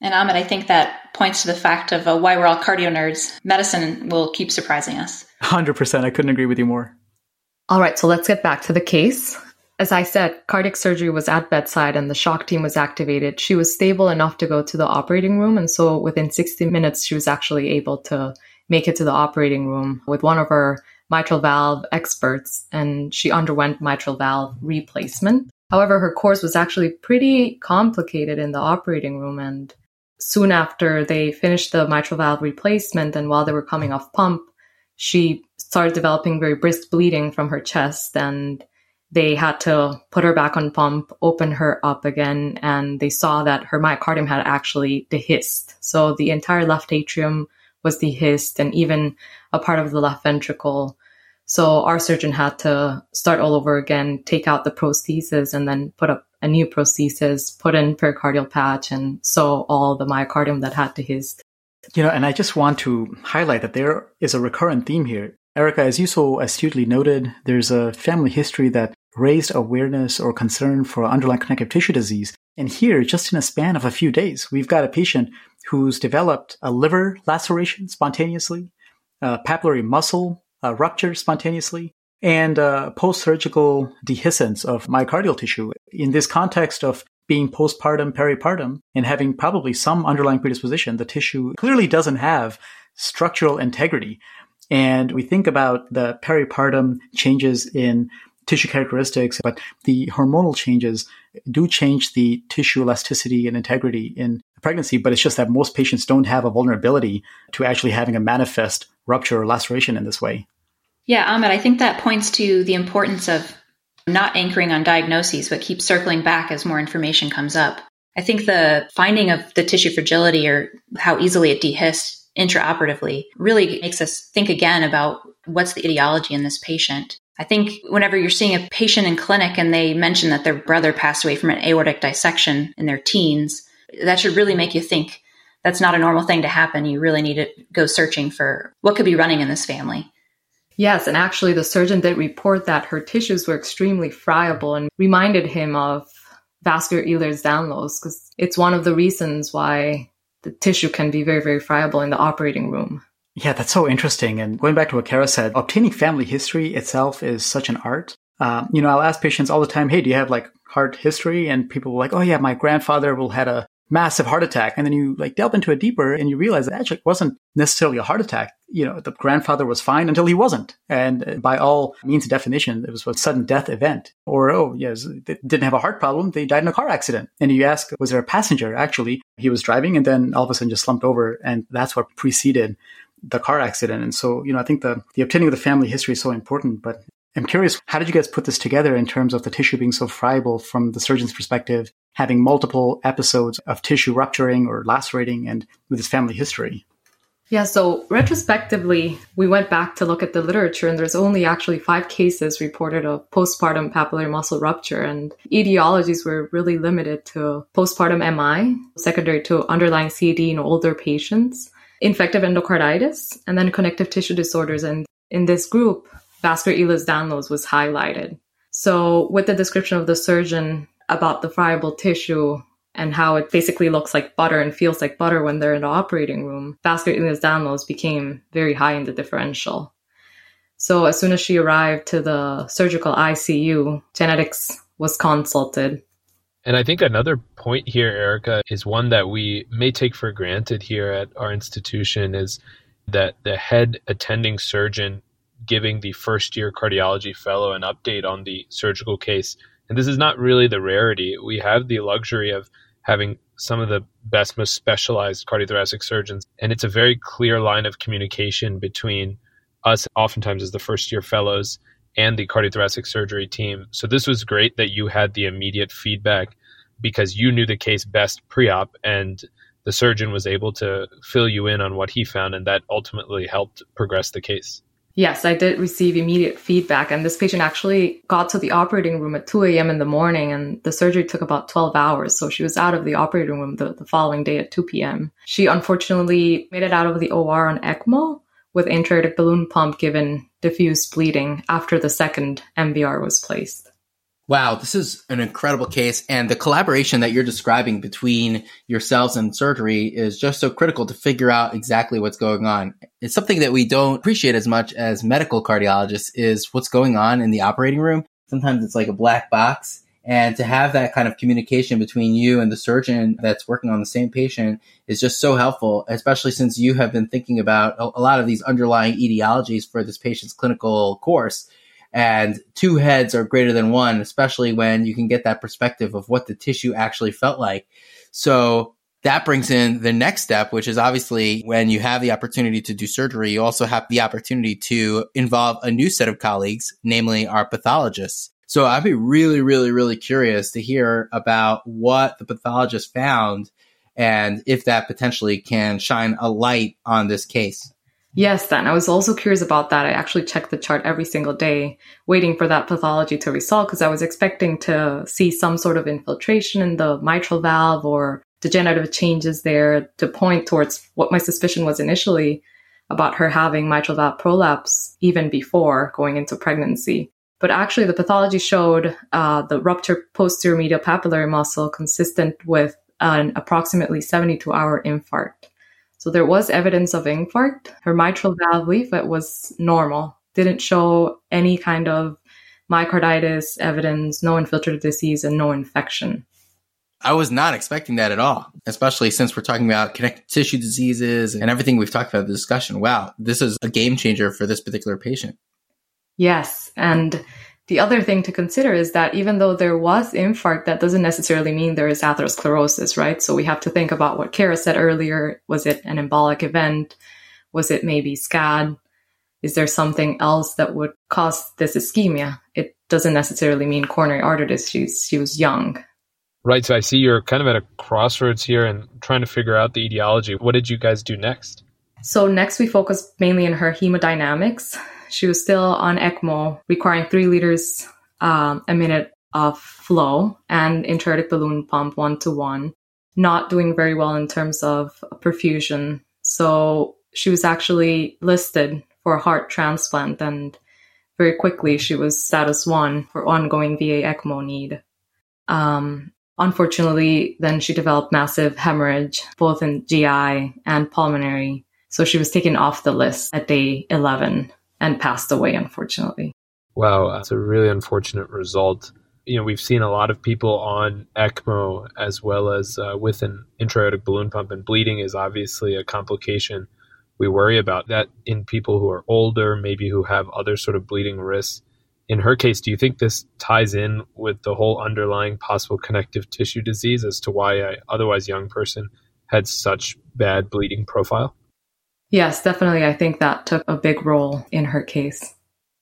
And Amit, I think that points to the fact of why we're all cardio nerds. Medicine will keep surprising us. 100%. I couldn't agree with you more. All right, so let's get back to the case. As I said, cardiac surgery was at bedside and the shock team was activated. She was stable enough to go to the operating room. And so within 60 minutes, she was actually able to make it to the operating room with one of her mitral valve experts. And she underwent mitral valve replacement. However, her course was actually pretty complicated in the operating room. And soon after they finished the mitral valve replacement and while they were coming off pump, she started developing very brisk bleeding from her chest, and they had to put her back on pump, open her up again, and they saw that her myocardium had actually dehisced. So the entire left atrium was dehisced and even a part of the left ventricle. So our surgeon had to start all over again, take out the prosthesis and then put up a new prosthesis, put in pericardial patch, and sew all the myocardium that had dehisced. You know, and I just want to highlight that there is a recurrent theme here. Erica, as you so astutely noted, there's a family history that raised awareness or concern for underlying connective tissue disease. And here, just in a span of a few days, we've got a patient who's developed a liver laceration spontaneously, a papillary muscle rupture spontaneously, and post-surgical dehiscence of myocardial tissue. In this context of being postpartum, peripartum, and having probably some underlying predisposition, the tissue clearly doesn't have structural integrity. And we think about the peripartum changes in tissue characteristics, but the hormonal changes do change the tissue elasticity and integrity in pregnancy. But it's just that most patients don't have a vulnerability to actually having a manifest rupture or laceration in this way. Yeah, Amit, I think that points to the importance of not anchoring on diagnoses, but keep circling back as more information comes up. I think the finding of the tissue fragility or how easily it dehisced intraoperatively really makes us think again about what's the etiology in this patient. I think whenever you're seeing a patient in clinic and they mention that their brother passed away from an aortic dissection in their teens, that should really make you think that's not a normal thing to happen. You really need to go searching for what could be running in this family. Yes, and actually the surgeon did report that her tissues were extremely friable and reminded him of vascular Ehlers-Danlos because it's one of the reasons why the tissue can be very, very friable in the operating room. Yeah, that's so interesting. And going back to what Cara said, obtaining family history itself is such an art. You know, I'll ask patients all the time, hey, do you have like heart history? And people were like, oh yeah, my grandfather had a massive heart attack. And then you like delve into it deeper and you realize that actually it wasn't necessarily a heart attack. You know, the grandfather was fine until he wasn't. And by all means of definition, it was a sudden death event. Or, oh, yes, they didn't have a heart problem. They died in a car accident. And you ask, was there a passenger? Actually, he was driving and then all of a sudden just slumped over. And that's what preceded the car accident. And so, you know, I think the obtaining of the family history is so important. But I'm curious, how did you guys put this together in terms of the tissue being so friable from the surgeon's perspective, having multiple episodes of tissue rupturing or lacerating and with his family history? Yeah, so retrospectively, we went back to look at the literature and there's only actually 5 cases reported of postpartum papillary muscle rupture, and etiologies were really limited to postpartum MI, secondary to underlying CAD in older patients, infective endocarditis, and then connective tissue disorders. And in this group, vascular Ehlers-Danlos was highlighted. So with the description of the surgeon about the friable tissue and how it basically looks like butter and feels like butter when they're in the operating room, vascular Ehlers-Danlos became very high in the differential. So as soon as she arrived to the surgical ICU, genetics was consulted. And I think another point here, Erica, is one that we may take for granted here at our institution is that the head attending surgeon giving the first-year cardiology fellow an update on the surgical case. And this is not really the rarity. We have the luxury of having some of the best, most specialized cardiothoracic surgeons. And it's a very clear line of communication between us, oftentimes as the first-year fellows, and the cardiothoracic surgery team. So this was great that you had the immediate feedback because you knew the case best pre-op, and the surgeon was able to fill you in on what he found, and that ultimately helped progress the case. Yes, I did receive immediate feedback, and this patient actually got to the operating room at 2 a.m. in the morning, and the surgery took about 12 hours, so she was out of the operating room the following day at 2 p.m. She unfortunately made it out of the OR on ECMO with intra-aortic balloon pump given diffuse bleeding after the second MBR was placed. Wow, this is an incredible case, and the collaboration that you're describing between yourselves and surgery is just so critical to figure out exactly what's going on. It's something that we don't appreciate as much as medical cardiologists is what's going on in the operating room. Sometimes it's like a black box, and to have that kind of communication between you and the surgeon that's working on the same patient is just so helpful, especially since you have been thinking about a lot of these underlying etiologies for this patient's clinical course. And two heads are greater than one, especially when you can get that perspective of what the tissue actually felt like. So that brings in the next step, which is obviously when you have the opportunity to do surgery, you also have the opportunity to involve a new set of colleagues, namely our pathologists. So I'd be really, really curious to hear about what the pathologist found and if that potentially can shine a light on this case. Yes, Dan. I was also curious about that. I actually checked the chart every single day, waiting for that pathology to resolve because I was expecting to see some sort of infiltration in the mitral valve or degenerative changes there to point towards what my suspicion was initially about her having mitral valve prolapse even before going into pregnancy. But actually, the pathology showed the ruptured posterior medial papillary muscle consistent with an approximately 72-hour infarct. So there was evidence of infarct. Her mitral valve leaflet was normal, didn't show any kind of myocarditis evidence, no infiltrative disease, and no infection. I was not expecting that at all, especially since we're talking about connective tissue diseases and everything we've talked about in the discussion. Wow, this is a game changer for this particular patient. Yes, and the other thing to consider is that even though there was infarct, that doesn't necessarily mean there is atherosclerosis, right? So we have to think about what Cara said earlier. Was it an embolic event? Was it maybe SCAD? Is there something else that would cause this ischemia? It doesn't necessarily mean coronary artery disease. She was young. Right. So I see you're kind of at a crossroads here and trying to figure out the etiology. What did you guys do next? So next we focused mainly on her hemodynamics. She was still on ECMO, requiring 3 liters a minute of flow and intra-aortic balloon pump 1-to-1, not doing very well in terms of perfusion. So she was actually listed for a heart transplant, and very quickly she was status 1 for ongoing VA ECMO need. Unfortunately, then she developed massive hemorrhage, both in GI and pulmonary. So she was taken off the list at day 11. And passed away, unfortunately. Wow, that's a really unfortunate result. You know, we've seen a lot of people on ECMO as well as with an intra-aortic balloon pump, and bleeding is obviously a complication. We worry about that in people who are older, maybe who have other sort of bleeding risks. In her case, do you think this ties in with the whole underlying possible connective tissue disease as to why an otherwise young person had such bad bleeding profile? Yes, definitely. I think that took a big role in her case.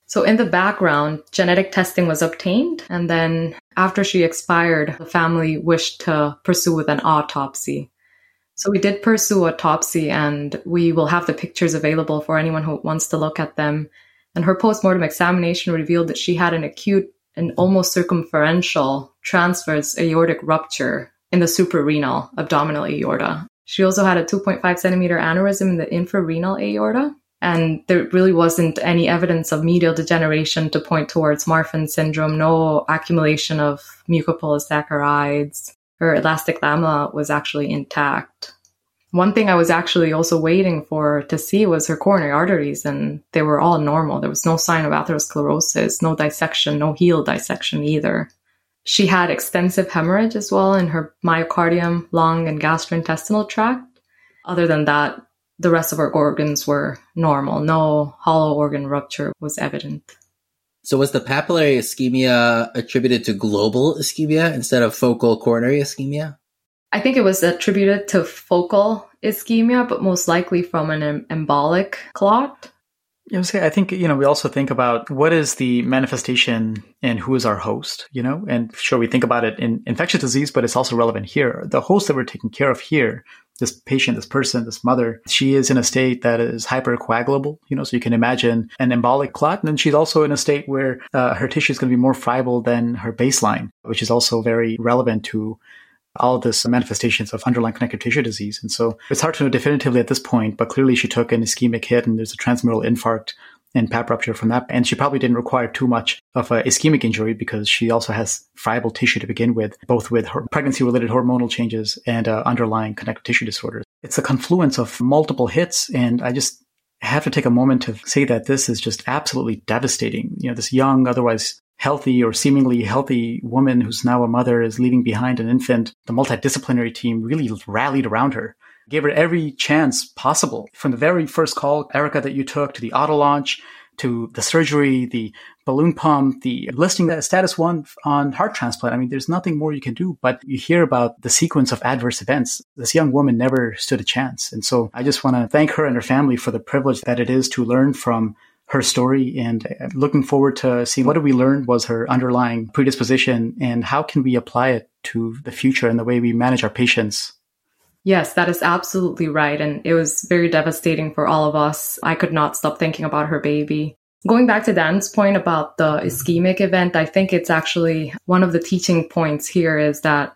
So in the background, genetic testing was obtained. And then after she expired, the family wished to pursue with an autopsy. So we did pursue autopsy, and we will have the pictures available for anyone who wants to look at them. And her postmortem examination revealed that she had an acute and almost circumferential transverse aortic rupture in the suprarenal abdominal aorta. She also had a 2.5 centimeter aneurysm in the infrarenal aorta, and there really wasn't any evidence of medial degeneration to point towards Marfan syndrome, no accumulation of mucopolysaccharides. Her elastic lamella was actually intact. One thing I was actually also waiting for to see was her coronary arteries, and they were all normal. There was no sign of atherosclerosis, no dissection, no heel dissection either. She had extensive hemorrhage as well in her myocardium, lung, and gastrointestinal tract. Other than that, the rest of our organs were normal. No hollow organ rupture was evident. So was the papillary ischemia attributed to global ischemia instead of focal coronary ischemia? I think it was attributed to focal ischemia, but most likely from an embolic clot. I think, we also think about what is the manifestation and who is our host, and sure, we think about it in infectious disease, but it's also relevant here. The host that we're taking care of here, this patient, this person, this mother, she is in a state that is hypercoagulable, so you can imagine an embolic clot. And then she's also in a state where her tissue is going to be more friable than her baseline, which is also very relevant to all of this manifestations of underlying connective tissue disease. And so it's hard to know definitively at this point, but clearly she took an ischemic hit and there's a transmural infarct and pap rupture from that. And she probably didn't require too much of an ischemic injury because she also has friable tissue to begin with, both with her pregnancy-related hormonal changes and underlying connective tissue disorders. It's a confluence of multiple hits. And I just have to take a moment to say that this is just absolutely devastating. This young, otherwise healthy or seemingly healthy woman who's now a mother is leaving behind an infant. The multidisciplinary team really rallied around her, gave her every chance possible. From the very first call, Erica, that you took, to the auto launch, to the surgery, the balloon pump, the listing that status one on heart transplant. I mean, there's nothing more you can do, but you hear about the sequence of adverse events. This young woman never stood a chance. And so I just want to thank her and her family for the privilege that it is to learn from her story, and looking forward to seeing what did we learn was her underlying predisposition and how can we apply it to the future and the way we manage our patients. Yes, that is absolutely right. And it was very devastating for all of us. I could not stop thinking about her baby. Going back to Dan's point about the ischemic event, I think it's actually one of the teaching points here is that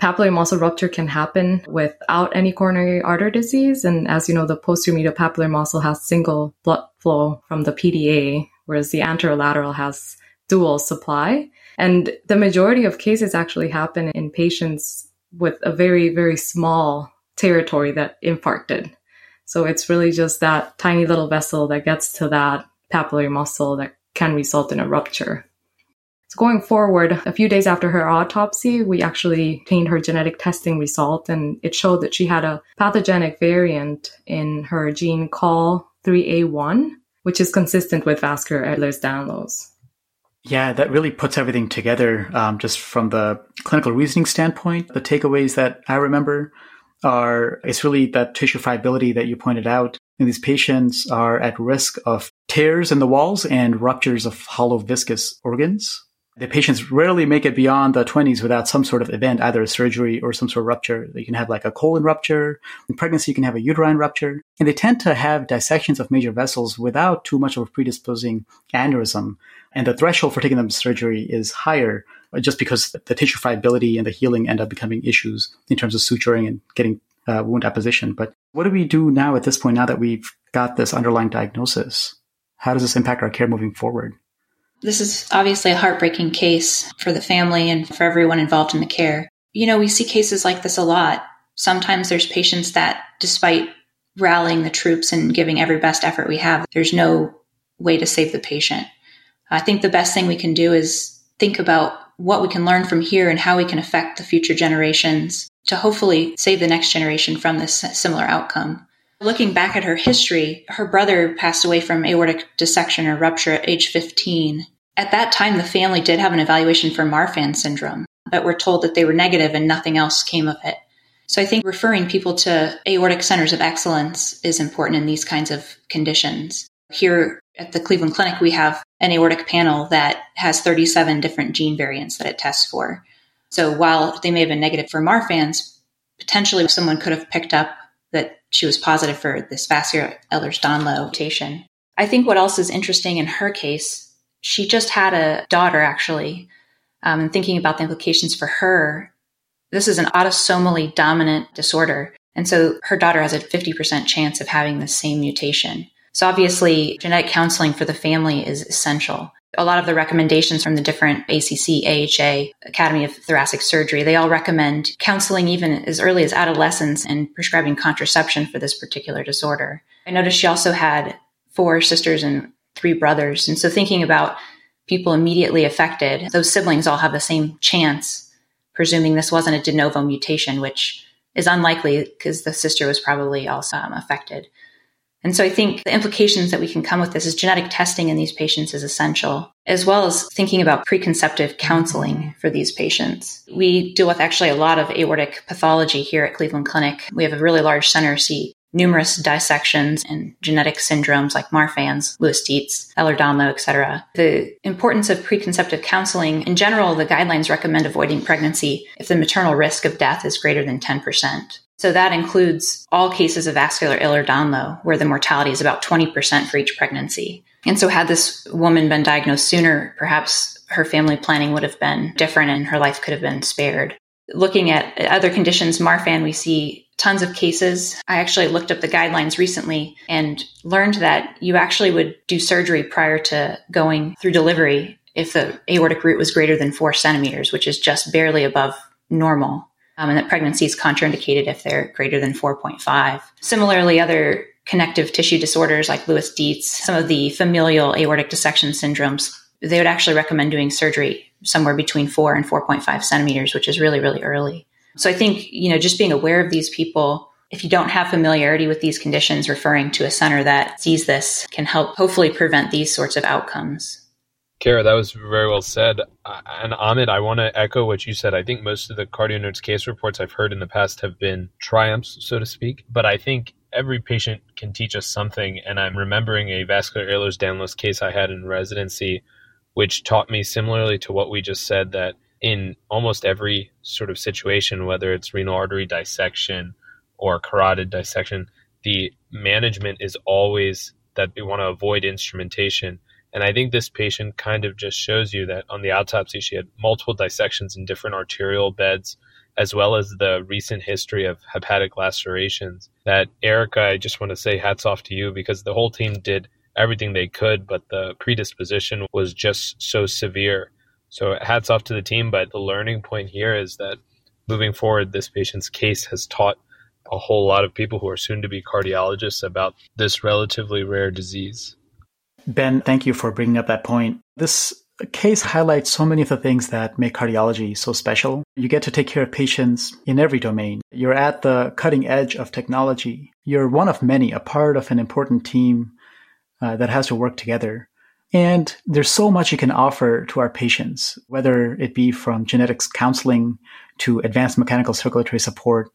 papillary muscle rupture can happen without any coronary artery disease. And as you know, the posterior medial papillary muscle has single blood flow from the PDA, whereas the anterolateral has dual supply. And the majority of cases actually happen in patients with a very, very small territory that infarcted. So it's really just that tiny little vessel that gets to that papillary muscle that can result in a rupture. So going forward, a few days after her autopsy, we actually obtained her genetic testing result, and it showed that she had a pathogenic variant in her gene COL3A1, which is consistent with vascular Ehlers-Danlos. Yeah, that really puts everything together just from the clinical reasoning standpoint. The takeaways that I remember are it's really that tissue friability that you pointed out. And these patients are at risk of tears in the walls and ruptures of hollow viscous organs. The patients rarely make it beyond the 20s without some sort of event, either a surgery or some sort of rupture. You can have like a colon rupture. In pregnancy, you can have a uterine rupture. And they tend to have dissections of major vessels without too much of a predisposing aneurysm. And the threshold for taking them to surgery is higher just because the tissue friability and the healing end up becoming issues in terms of suturing and getting wound apposition. But what do we do now at this point, now that we've got this underlying diagnosis? How does this impact our care moving forward? This is obviously a heartbreaking case for the family and for everyone involved in the care. We see cases like this a lot. Sometimes there's patients that, despite rallying the troops and giving every best effort we have, there's no way to save the patient. I think the best thing we can do is think about what we can learn from here and how we can affect the future generations to hopefully save the next generation from this similar outcome. Looking back at her history, her brother passed away from aortic dissection or rupture at age 15. At that time, the family did have an evaluation for Marfan syndrome, but were told that they were negative and nothing else came of it. So I think referring people to aortic centers of excellence is important in these kinds of conditions. Here at the Cleveland Clinic, we have an aortic panel that has 37 different gene variants that it tests for. So while they may have been negative for Marfan's, potentially someone could have picked up that she was positive for this vascular Ehlers-Danlos mutation. I think what else is interesting in her case, she just had a daughter, actually, and thinking about the implications for her. This is an autosomally dominant disorder. And so her daughter has a 50% chance of having the same mutation. So obviously, genetic counseling for the family is essential. A lot of the recommendations from the different ACC, AHA, Academy of Thoracic Surgery, they all recommend counseling even as early as adolescence and prescribing contraception for this particular disorder. I noticed she also had 4 sisters and 3 brothers. And so thinking about people immediately affected, those siblings all have the same chance, presuming this wasn't a de novo mutation, which is unlikely because the sister was probably also affected. And so I think the implications that we can come with this is genetic testing in these patients is essential, as well as thinking about preconceptive counseling for these patients. We deal with actually a lot of aortic pathology here at Cleveland Clinic. We have a really large center, see numerous dissections and genetic syndromes like Marfan's, Loeys-Dietz, Ehlers-Danlos, etc. The importance of preconceptive counseling, in general, the guidelines recommend avoiding pregnancy if the maternal risk of death is greater than 10%. So that includes all cases of vascular Ehlers-Danlos, where the mortality is about 20% for each pregnancy. And so had this woman been diagnosed sooner, perhaps her family planning would have been different and her life could have been spared. Looking at other conditions, Marfan, we see tons of cases. I actually looked up the guidelines recently and learned that you actually would do surgery prior to going through delivery if the aortic root was greater than 4 centimeters, which is just barely above normal. And that pregnancy is contraindicated if they're greater than 4.5. Similarly, other connective tissue disorders like Loeys-Dietz, some of the familial aortic dissection syndromes, they would actually recommend doing surgery somewhere between 4 and 4.5 centimeters, which is really, really early. So I think, just being aware of these people, if you don't have familiarity with these conditions, referring to a center that sees this can help hopefully prevent these sorts of outcomes. Cara, that was very well said. And Amit, I want to echo what you said. I think most of the cardio nerds case reports I've heard in the past have been triumphs, so to speak. But I think every patient can teach us something. And I'm remembering a vascular Ehlers-Danlos case I had in residency, which taught me similarly to what we just said, that in almost every sort of situation, whether it's renal artery dissection or carotid dissection, the management is always that we want to avoid instrumentation. And I think this patient kind of just shows you that on the autopsy, she had multiple dissections in different arterial beds, as well as the recent history of hepatic lacerations. That, Erica, I just want to say hats off to you, because the whole team did everything they could, but the predisposition was just so severe. So hats off to the team. But the learning point here is that moving forward, this patient's case has taught a whole lot of people who are soon to be cardiologists about this relatively rare disease. Ben, thank you for bringing up that point. This case highlights so many of the things that make cardiology so special. You get to take care of patients in every domain. You're at the cutting edge of technology. You're one of many, a part of an important team that has to work together. And there's so much you can offer to our patients, whether it be from genetics counseling to advanced mechanical circulatory support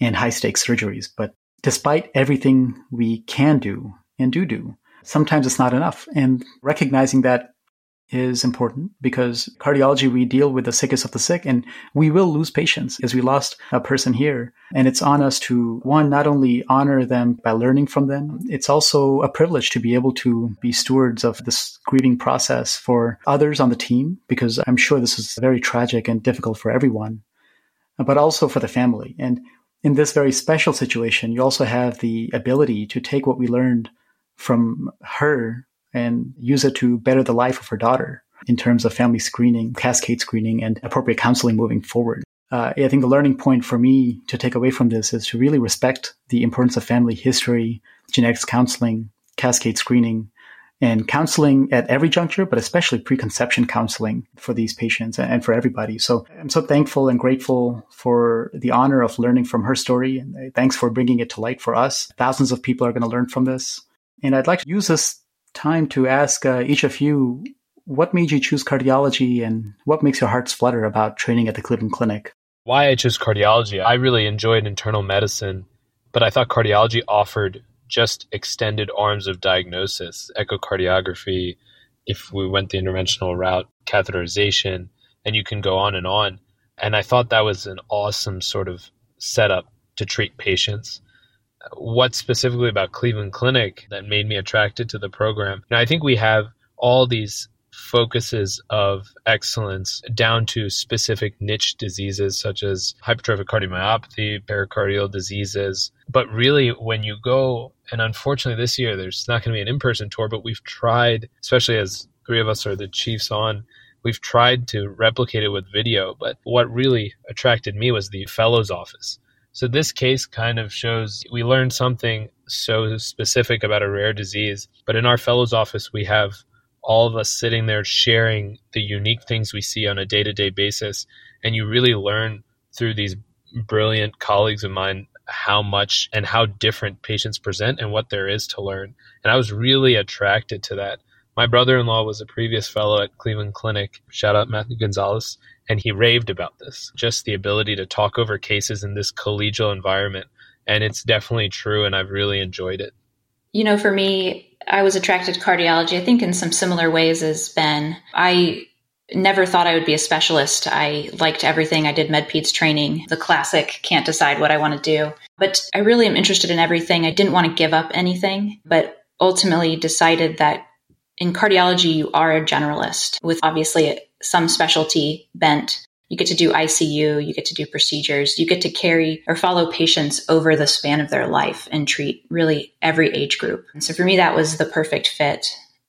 and high-stakes surgeries. But despite everything we can do and do, sometimes it's not enough. And recognizing that is important, because cardiology, we deal with the sickest of the sick, and we will lose patients, as we lost a person here. And it's on us to, one, not only honor them by learning from them, it's also a privilege to be able to be stewards of this grieving process for others on the team, because I'm sure this is very tragic and difficult for everyone, but also for the family. And in this very special situation, you also have the ability to take what we learned from her and use it to better the life of her daughter in terms of family screening, cascade screening, and appropriate counseling moving forward. I think the learning point for me to take away from this is to really respect the importance of family history, genetics counseling, cascade screening, and counseling at every juncture, but especially preconception counseling for these patients and for everybody. So I'm so thankful and grateful for the honor of learning from her story. And thanks for bringing it to light for us. Thousands of people are going to learn from this. And I'd like to use this time to ask each of you, what made you choose cardiology and what makes your hearts flutter about training at the Cleveland Clinic? Why I chose cardiology? I really enjoyed internal medicine, but I thought cardiology offered just extended arms of diagnosis, echocardiography, if we went the interventional route, catheterization, and you can go on and on. And I thought that was an awesome sort of setup to treat patients. What specifically about Cleveland Clinic that made me attracted to the program? Now, I think we have all these focuses of excellence down to specific niche diseases such as hypertrophic cardiomyopathy, pericardial diseases. But really, when you go, and unfortunately this year, there's not going to be an in-person tour, but we've tried, especially as three of us are the chiefs on, we've tried to replicate it with video. But what really attracted me was the fellow's office. So this case kind of shows we learned something so specific about a rare disease, but in our fellows office, we have all of us sitting there sharing the unique things we see on a day-to-day basis. And you really learn through these brilliant colleagues of mine how much and how different patients present and what there is to learn. And I was really attracted to that. My brother-in-law was a previous fellow at Cleveland Clinic, shout out Matthew Gonzalez, and he raved about this, just the ability to talk over cases in this collegial environment. And it's definitely true, and I've really enjoyed it. You know, for me, I was attracted to cardiology, I think in some similar ways as Ben. I never thought I would be a specialist. I liked everything. I did MedPeds training, the classic, can't decide what I want to do. But I really am interested in everything. I didn't want to give up anything, but ultimately decided that in cardiology, you are a generalist with obviously some specialty bent. You get to do ICU, you get to do procedures, you get to carry or follow patients over the span of their life and treat really every age group. And so for me, that was the perfect fit.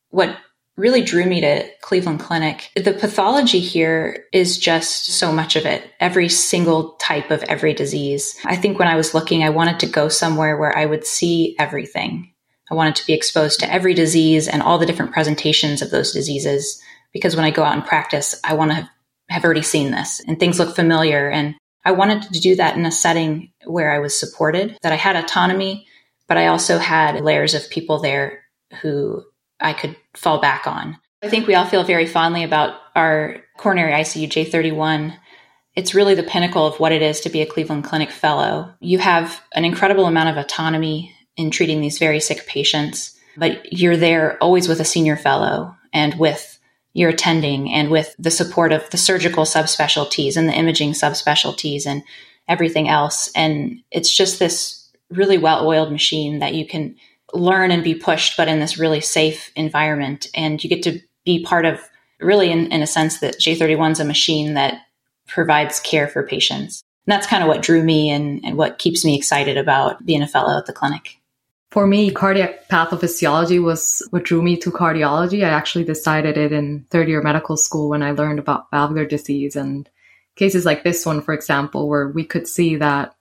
What really drew me to Cleveland Clinic, the pathology here is just so much of it, every single type of every disease. I think when I was looking, I wanted to go somewhere where I would see everything. I wanted to be exposed to every disease and all the different presentations of those diseases, because when I go out and practice, I want to have already seen this and things look familiar. And I wanted to do that in a setting where I was supported, that I had autonomy, but I also had layers of people there who I could fall back on. I think we all feel very fondly about our coronary ICU, J31. It's really the pinnacle of what it is to be a Cleveland Clinic fellow. You have an incredible amount of autonomy in treating these very sick patients, but you're there always with a senior fellow and with your attending and with the support of the surgical subspecialties and the imaging subspecialties and everything else. And it's just this really well-oiled machine that you can learn and be pushed, but in this really safe environment. And you get to be part of, really in a sense, that J31 is a machine that provides care for patients. And that's kind of what drew me and what keeps me excited about being a fellow at the clinic. For me, cardiac pathophysiology was what drew me to cardiology. I actually decided it in third-year medical school when I learned about valvular disease and cases like this one, for example, where we could see that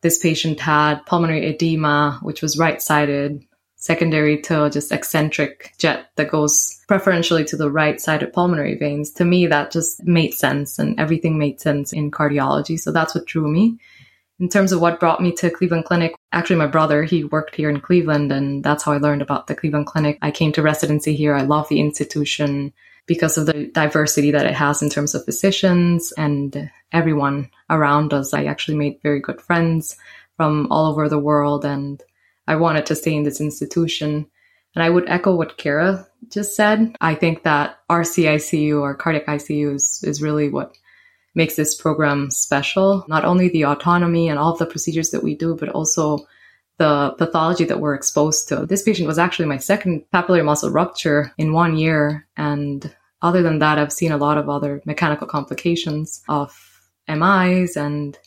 this patient had pulmonary edema, which was right-sided, secondary to just eccentric jet that goes preferentially to the right-sided pulmonary veins. To me, that just made sense, and everything made sense in cardiology. So that's what drew me. In terms of what brought me to Cleveland Clinic, actually my brother, he worked here in Cleveland, and that's how I learned about the Cleveland Clinic. I came to residency here. I love the institution because of the diversity that it has in terms of physicians and everyone around us. I actually made very good friends from all over the world, and I wanted to stay in this institution. And I would echo what Cara just said. I think that our CICU, or cardiac ICU, is really what makes this program special. Not only the autonomy and all of the procedures that we do, but also the pathology that we're exposed to. This patient was actually my second papillary muscle rupture in 1 year. And other than that, I've seen a lot of other mechanical complications of MIs, and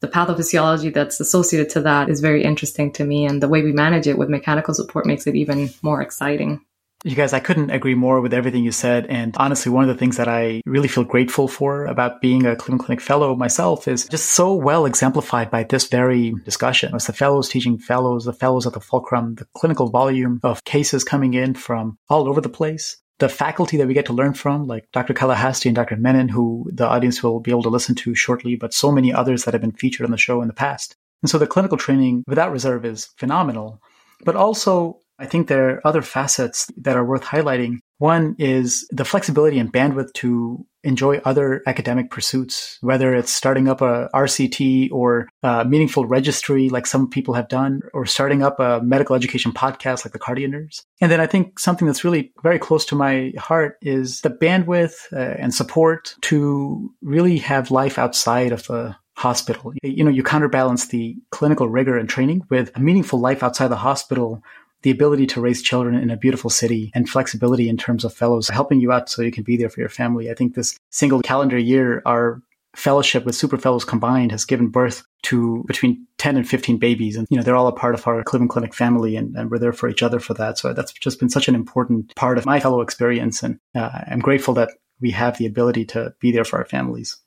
the pathophysiology that's associated to that is very interesting to me. And the way we manage it with mechanical support makes it even more exciting. You guys, I couldn't agree more with everything you said. And honestly, one of the things that I really feel grateful for about being a Cleveland Clinic fellow myself is just so well exemplified by this very discussion. It's the fellows teaching fellows, the fellows at the fulcrum, the clinical volume of cases coming in from all over the place, the faculty that we get to learn from, like Dr. Cal Hasty and Dr. Menon, who the audience will be able to listen to shortly, but so many others that have been featured on the show in the past. And so the clinical training without reserve is phenomenal, but also I think there are other facets that are worth highlighting. One is the flexibility and bandwidth to enjoy other academic pursuits, whether it's starting up a RCT or a meaningful registry like some people have done, or starting up a medical education podcast like the Cardio Nerds. And then I think something that's really very close to my heart is the bandwidth and support to really have life outside of the hospital. You know, you counterbalance the clinical rigor and training with a meaningful life outside the hospital, the ability to raise children in a beautiful city, and flexibility in terms of fellows helping you out so you can be there for your family. I think this single calendar year, our fellowship with super fellows combined has given birth to between 10 and 15 babies. And, you know, they're all a part of our Cleveland Clinic family, and we're there for each other for that. So that's just been such an important part of my fellow experience. And I'm grateful that we have the ability to be there for our families.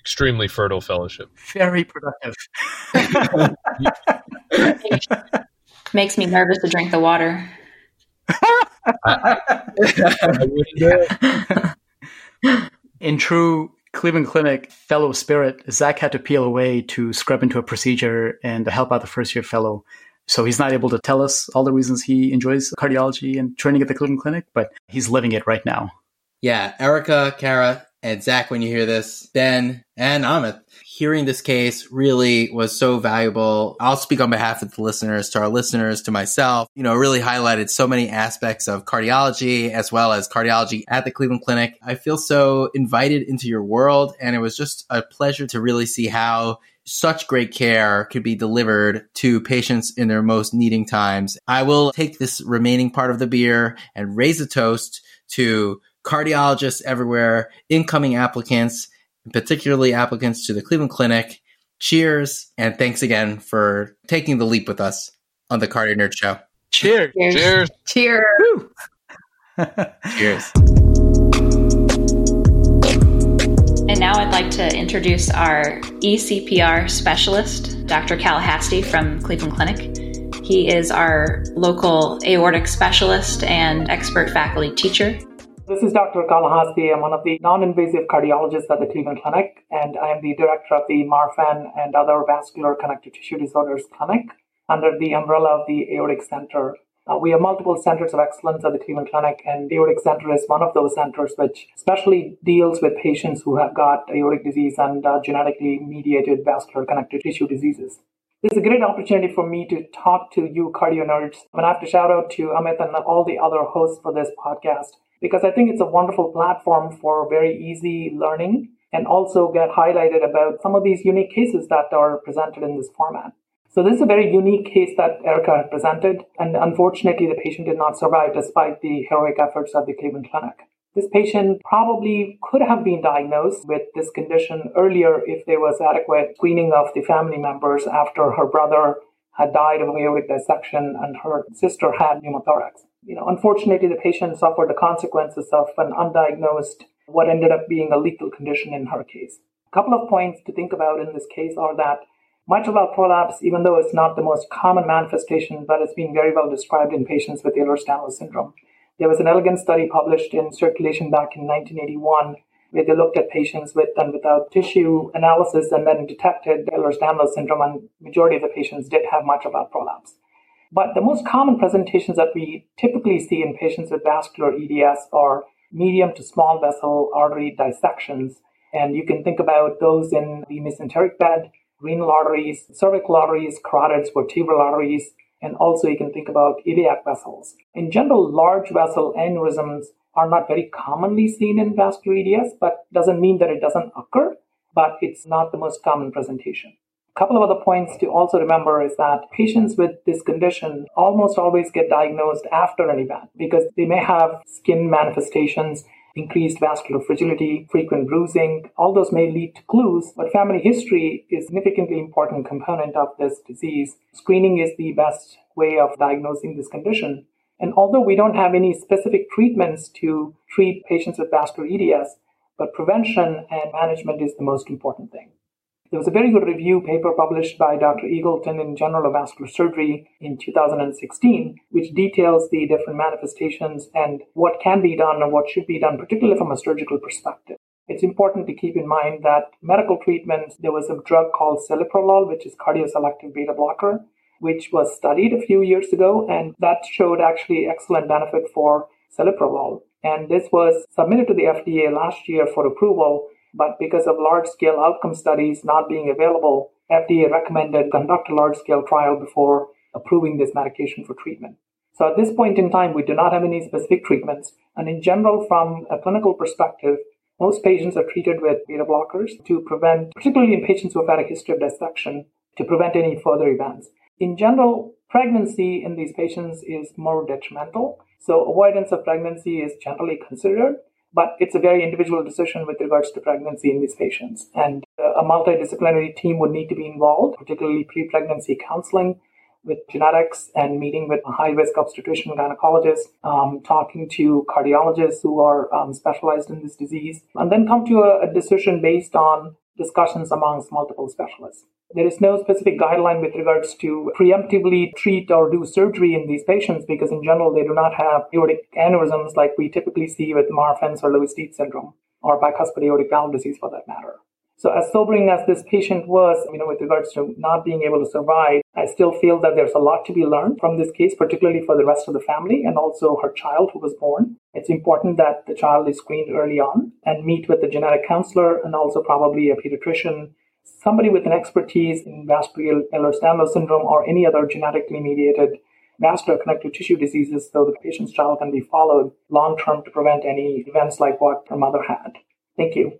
Extremely fertile fellowship. Very productive. Makes me nervous to drink the water. In true Cleveland Clinic fellow spirit, Zach had to peel away to scrub into a procedure and to help out the first-year fellow. So he's not able to tell us all the reasons he enjoys cardiology and training at the Cleveland Clinic, but he's living it right now. Yeah, Erica, Cara, and Zach, when you hear this, Ben, and Amit, hearing this case really was so valuable. I'll speak on behalf of the listeners, to our listeners, to myself. You know, it really highlighted so many aspects of cardiology as well as cardiology at the Cleveland Clinic. I feel so invited into your world, and it was just a pleasure to really see how such great care could be delivered to patients in their most needing times. I will take this remaining part of the beer and raise a toast to cardiologists everywhere, incoming applicants, particularly applicants to the Cleveland Clinic. Cheers. And thanks again for taking the leap with us on the Cardio Nerd Show. Cheers. Cheers. Cheers. Cheers. And now I'd like to introduce our ECPR specialist, Dr. Cal Hasty from Cleveland Clinic. He is our local aortic specialist and expert faculty teacher. This is Dr. Cal Hasty. I'm one of the non-invasive cardiologists at the Cleveland Clinic, and I am the director of the Marfan and other vascular connective tissue disorders clinic under the umbrella of the Aortic Center. We have multiple centers of excellence at the Cleveland Clinic, and the Aortic Center is one of those centers which especially deals with patients who have got aortic disease and genetically mediated vascular connective tissue diseases. This is a great opportunity for me to talk to you cardio nerds, and I have to shout out to Amit and all the other hosts for this podcast, because I think it's a wonderful platform for very easy learning and also get highlighted about some of these unique cases that are presented in this format. So this is a very unique case that Erica had presented, and unfortunately the patient did not survive despite the heroic efforts of the Cleveland Clinic. This patient probably could have been diagnosed with this condition earlier if there was adequate screening of the family members after her brother had died of aortic dissection and her sister had pneumothorax. You know, unfortunately, the patient suffered the consequences of an undiagnosed, what ended up being a lethal condition in her case. A couple of points to think about in this case are that mitral valve prolapse, even though it's not the most common manifestation, but it's been very well described in patients with Ehlers-Danlos syndrome. There was an elegant study published in Circulation back in 1981, where they looked at patients with and without tissue analysis and then detected Ehlers-Danlos syndrome, and majority of the patients did have mitral valve prolapse. But the most common presentations that we typically see in patients with vascular EDS are medium to small vessel artery dissections. And you can think about those in the mesenteric bed, renal arteries, cervical arteries, carotids, vertebral arteries, and also you can think about iliac vessels. In general, large vessel aneurysms are not very commonly seen in vascular EDS, but doesn't mean that it doesn't occur, but it's not the most common presentation. A couple of other points to also remember is that patients with this condition almost always get diagnosed after an event because they may have skin manifestations, increased vascular fragility, frequent bruising. All those may lead to clues, but family history is a significantly important component of this disease. Screening is the best way of diagnosing this condition. And although we don't have any specific treatments to treat patients with vascular EDS, but prevention and management is the most important thing. There was a very good review paper published by Dr. Eagleton in Journal of Vascular Surgery in 2016, which details the different manifestations and what can be done and what should be done, particularly from a surgical perspective. It's important to keep in mind that medical treatments, there was a drug called Celiprolol, which is cardioselective beta blocker, which was studied a few years ago, and that showed actually excellent benefit for Celiprolol. And this was submitted to the FDA last year for approval. But because of large-scale outcome studies not being available, FDA recommended conduct a large-scale trial before approving this medication for treatment. So at this point in time, we do not have any specific treatments. And in general, from a clinical perspective, most patients are treated with beta blockers to prevent, particularly in patients who have had a history of dissection, to prevent any further events. In general, pregnancy in these patients is more detrimental. So avoidance of pregnancy is generally considered. But it's a very individual decision with regards to pregnancy in these patients. And a multidisciplinary team would need to be involved, particularly pre-pregnancy counseling with genetics and meeting with a high-risk obstetrician gynecologist, talking to cardiologists who are specialized in this disease, and then come to a decision based on discussions amongst multiple specialists. There is no specific guideline with regards to preemptively treat or do surgery in these patients because in general, they do not have aortic aneurysms like we typically see with Marfan's or Loeys-Dietz syndrome. or bicuspid valve disease for that matter. So as sobering as this patient was, with regards to not being able to survive, I still feel that there's a lot to be learned from this case, particularly for the rest of the family and also her child who was born. It's important that the child is screened early on and meet with a genetic counselor and also probably a pediatrician, somebody with an expertise in vascular Ehlers-Danlos syndrome or any other genetically mediated vascular connective tissue diseases so the patient's child can be followed long-term to prevent any events like what her mother had. Thank you.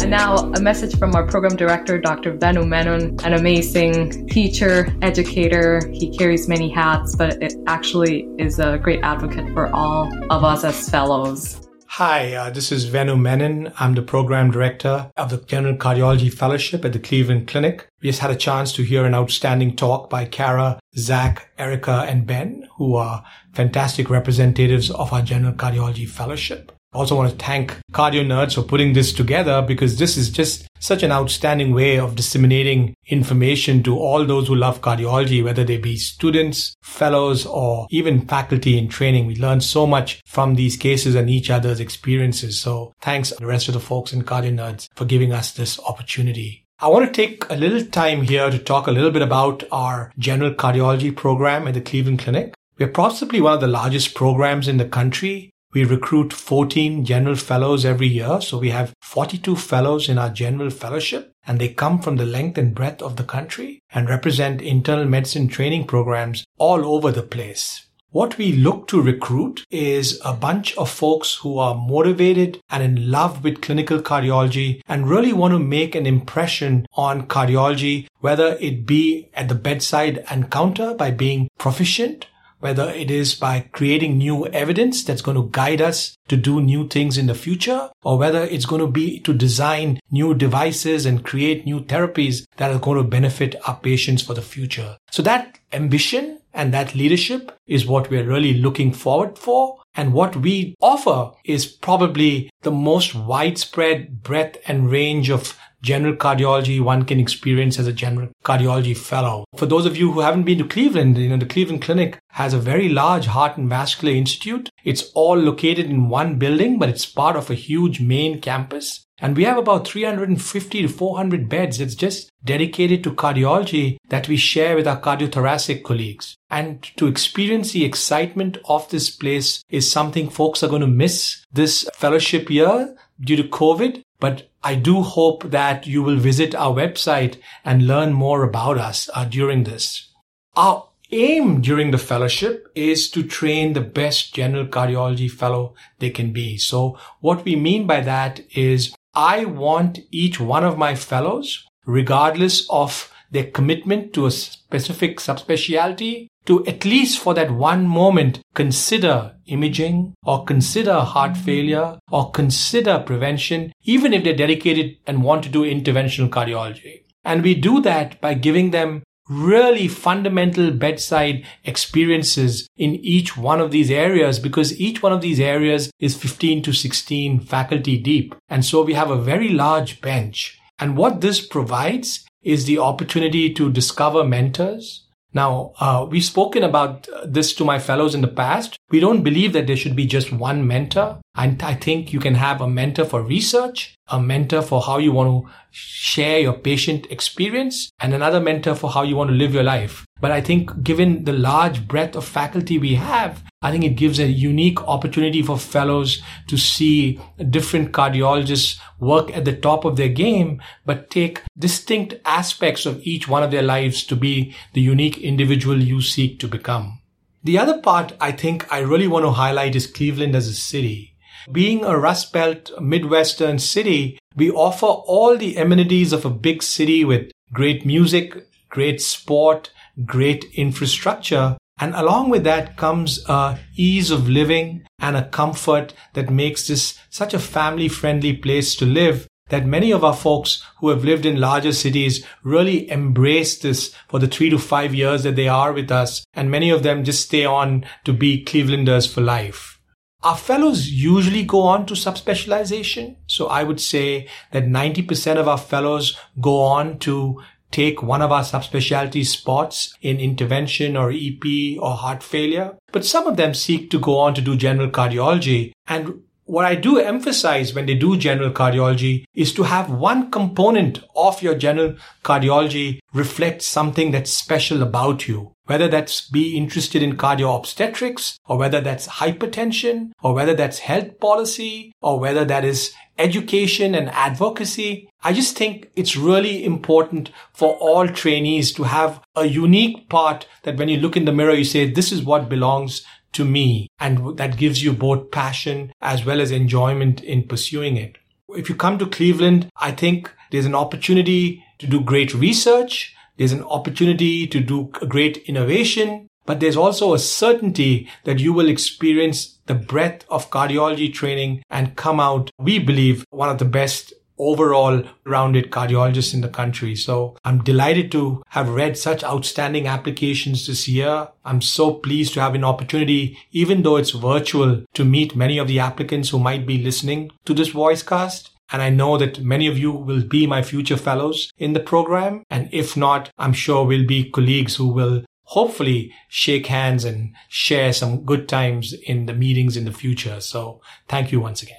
And now a message from our program director, Dr. Venu Menon, an amazing teacher, educator. He carries many hats, but it actually is a great advocate for all of us as fellows. Hi, this is Venu Menon. I'm the program director of the General Cardiology Fellowship at the Cleveland Clinic. We just had a chance to hear an outstanding talk by Cara, Zach, Erica, and Ben, who are fantastic representatives of our General Cardiology Fellowship. I also want to thank Cardio Nerds for putting this together because this is just such an outstanding way of disseminating information to all those who love cardiology, whether they be students, fellows, or even faculty in training. We learn so much from these cases and each other's experiences. So thanks to the rest of the folks in Cardio Nerds for giving us this opportunity. I want to take a little time here to talk a little bit about our general cardiology program at the Cleveland Clinic. We're possibly one of the largest programs in the country. We recruit 14 general fellows every year, so we have 42 fellows in our general fellowship, and they come from the length and breadth of the country and represent internal medicine training programs all over the place. What we look to recruit is a bunch of folks who are motivated and in love with clinical cardiology and really want to make an impression on cardiology, whether it be at the bedside encounter by being proficient, whether it is by creating new evidence that's going to guide us to do new things in the future, or whether it's going to be to design new devices and create new therapies that are going to benefit our patients for the future. So that ambition and that leadership is what we're really looking forward for. And what we offer is probably the most widespread breadth and range of general cardiology one can experience as a general cardiology fellow. For those of you who haven't been to Cleveland, the Cleveland Clinic has a very large heart and vascular institute. It's all located in one building, but it's part of a huge main campus. And we have about 350 to 400 beds. It's just dedicated to cardiology that we share with our cardiothoracic colleagues. And to experience the excitement of this place is something folks are going to miss this fellowship year due to COVID. But I do hope that you will visit our website and learn more about us during this. Our aim during the fellowship is to train the best general cardiology fellow they can be. So what we mean by that is I want each one of my fellows, regardless of their commitment to a specific subspecialty, to at least for that one moment consider imaging or consider heart failure or consider prevention, even if they're dedicated and want to do interventional cardiology. And we do that by giving them really fundamental bedside experiences in each one of these areas because each one of these areas is 15 to 16 faculty deep. And so we have a very large bench. And what this provides is the opportunity to discover mentors. Now, we've spoken about this to my fellows in the past. We don't believe that there should be just one mentor. And I think you can have a mentor for research, a mentor for how you want to share your patient experience, and another mentor for how you want to live your life. But I think given the large breadth of faculty we have, I think it gives a unique opportunity for fellows to see different cardiologists work at the top of their game, but take distinct aspects of each one of their lives to be the unique individual you seek to become. The other part I think I really want to highlight is Cleveland as a city. Being a Rust Belt Midwestern city, we offer all the amenities of a big city with great music, great sport, great infrastructure. And along with that comes a ease of living and a comfort that makes this such a family-friendly place to live that many of our folks who have lived in larger cities really embrace this for the 3 to 5 years that they are with us. And many of them just stay on to be Clevelanders for life. Our fellows usually go on to subspecialization. So I would say that 90% of our fellows go on to take one of our subspecialty spots in intervention or EP or heart failure. But some of them seek to go on to do general cardiology. And what I do emphasize when they do general cardiology is to have one component of your general cardiology reflect something that's special about you, whether that's be interested in cardio-obstetrics, or whether that's hypertension, or whether that's health policy, or whether that is education and advocacy. I just think it's really important for all trainees to have a unique part that when you look in the mirror, you say, this is what belongs to me. And that gives you both passion as well as enjoyment in pursuing it. If you come to Cleveland, I think there's an opportunity to do great research. There's an opportunity to do great innovation. But there's also a certainty that you will experience the breadth of cardiology training and come out, we believe, one of the best overall rounded cardiologists in the country. So I'm delighted to have read such outstanding applications this year. I'm so pleased to have an opportunity, even though it's virtual, to meet many of the applicants who might be listening to this voicecast. And I know that many of you will be my future fellows in the program. And if not, I'm sure we'll be colleagues who will hopefully shake hands and share some good times in the meetings in the future. So thank you once again.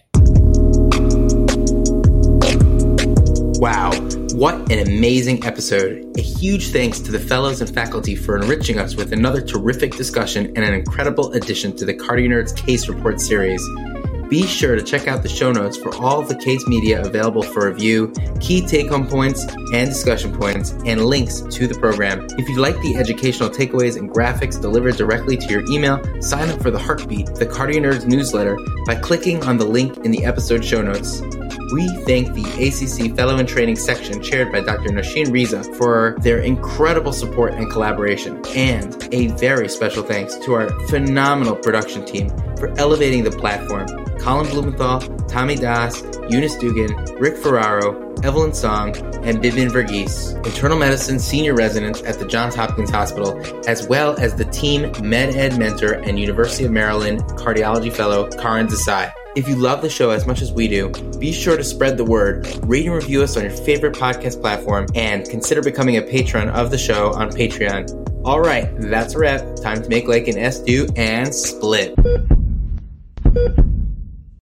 Wow, what an amazing episode. A huge thanks to the fellows and faculty for enriching us with another terrific discussion and an incredible addition to the Cardio Nerds Case Report series. Be sure to check out the show notes for all the case media available for review, key take-home points and discussion points, and links to the program. If you like the educational takeaways and graphics delivered directly to your email, sign up for The Heartbeat, the Cardio Nerds newsletter, by clicking on the link in the episode show notes. We thank the ACC Fellow in Training section chaired by Dr. Nosheen Reza for their incredible support and collaboration. And a very special thanks to our phenomenal production team for elevating the platform. Colin Blumenthal, Tommy Das, Eunice Dugan, Rick Ferraro, Evelyn Song, and Bibin Verghese, internal medicine senior residents at the Johns Hopkins Hospital, as well as the team Med Ed mentor and University of Maryland cardiology fellow Karan Desai. If you love the show as much as we do, be sure to spread the word, rate and review us on your favorite podcast platform, and consider becoming a patron of the show on Patreon. All right, that's a wrap. Time to make like an S2 and split.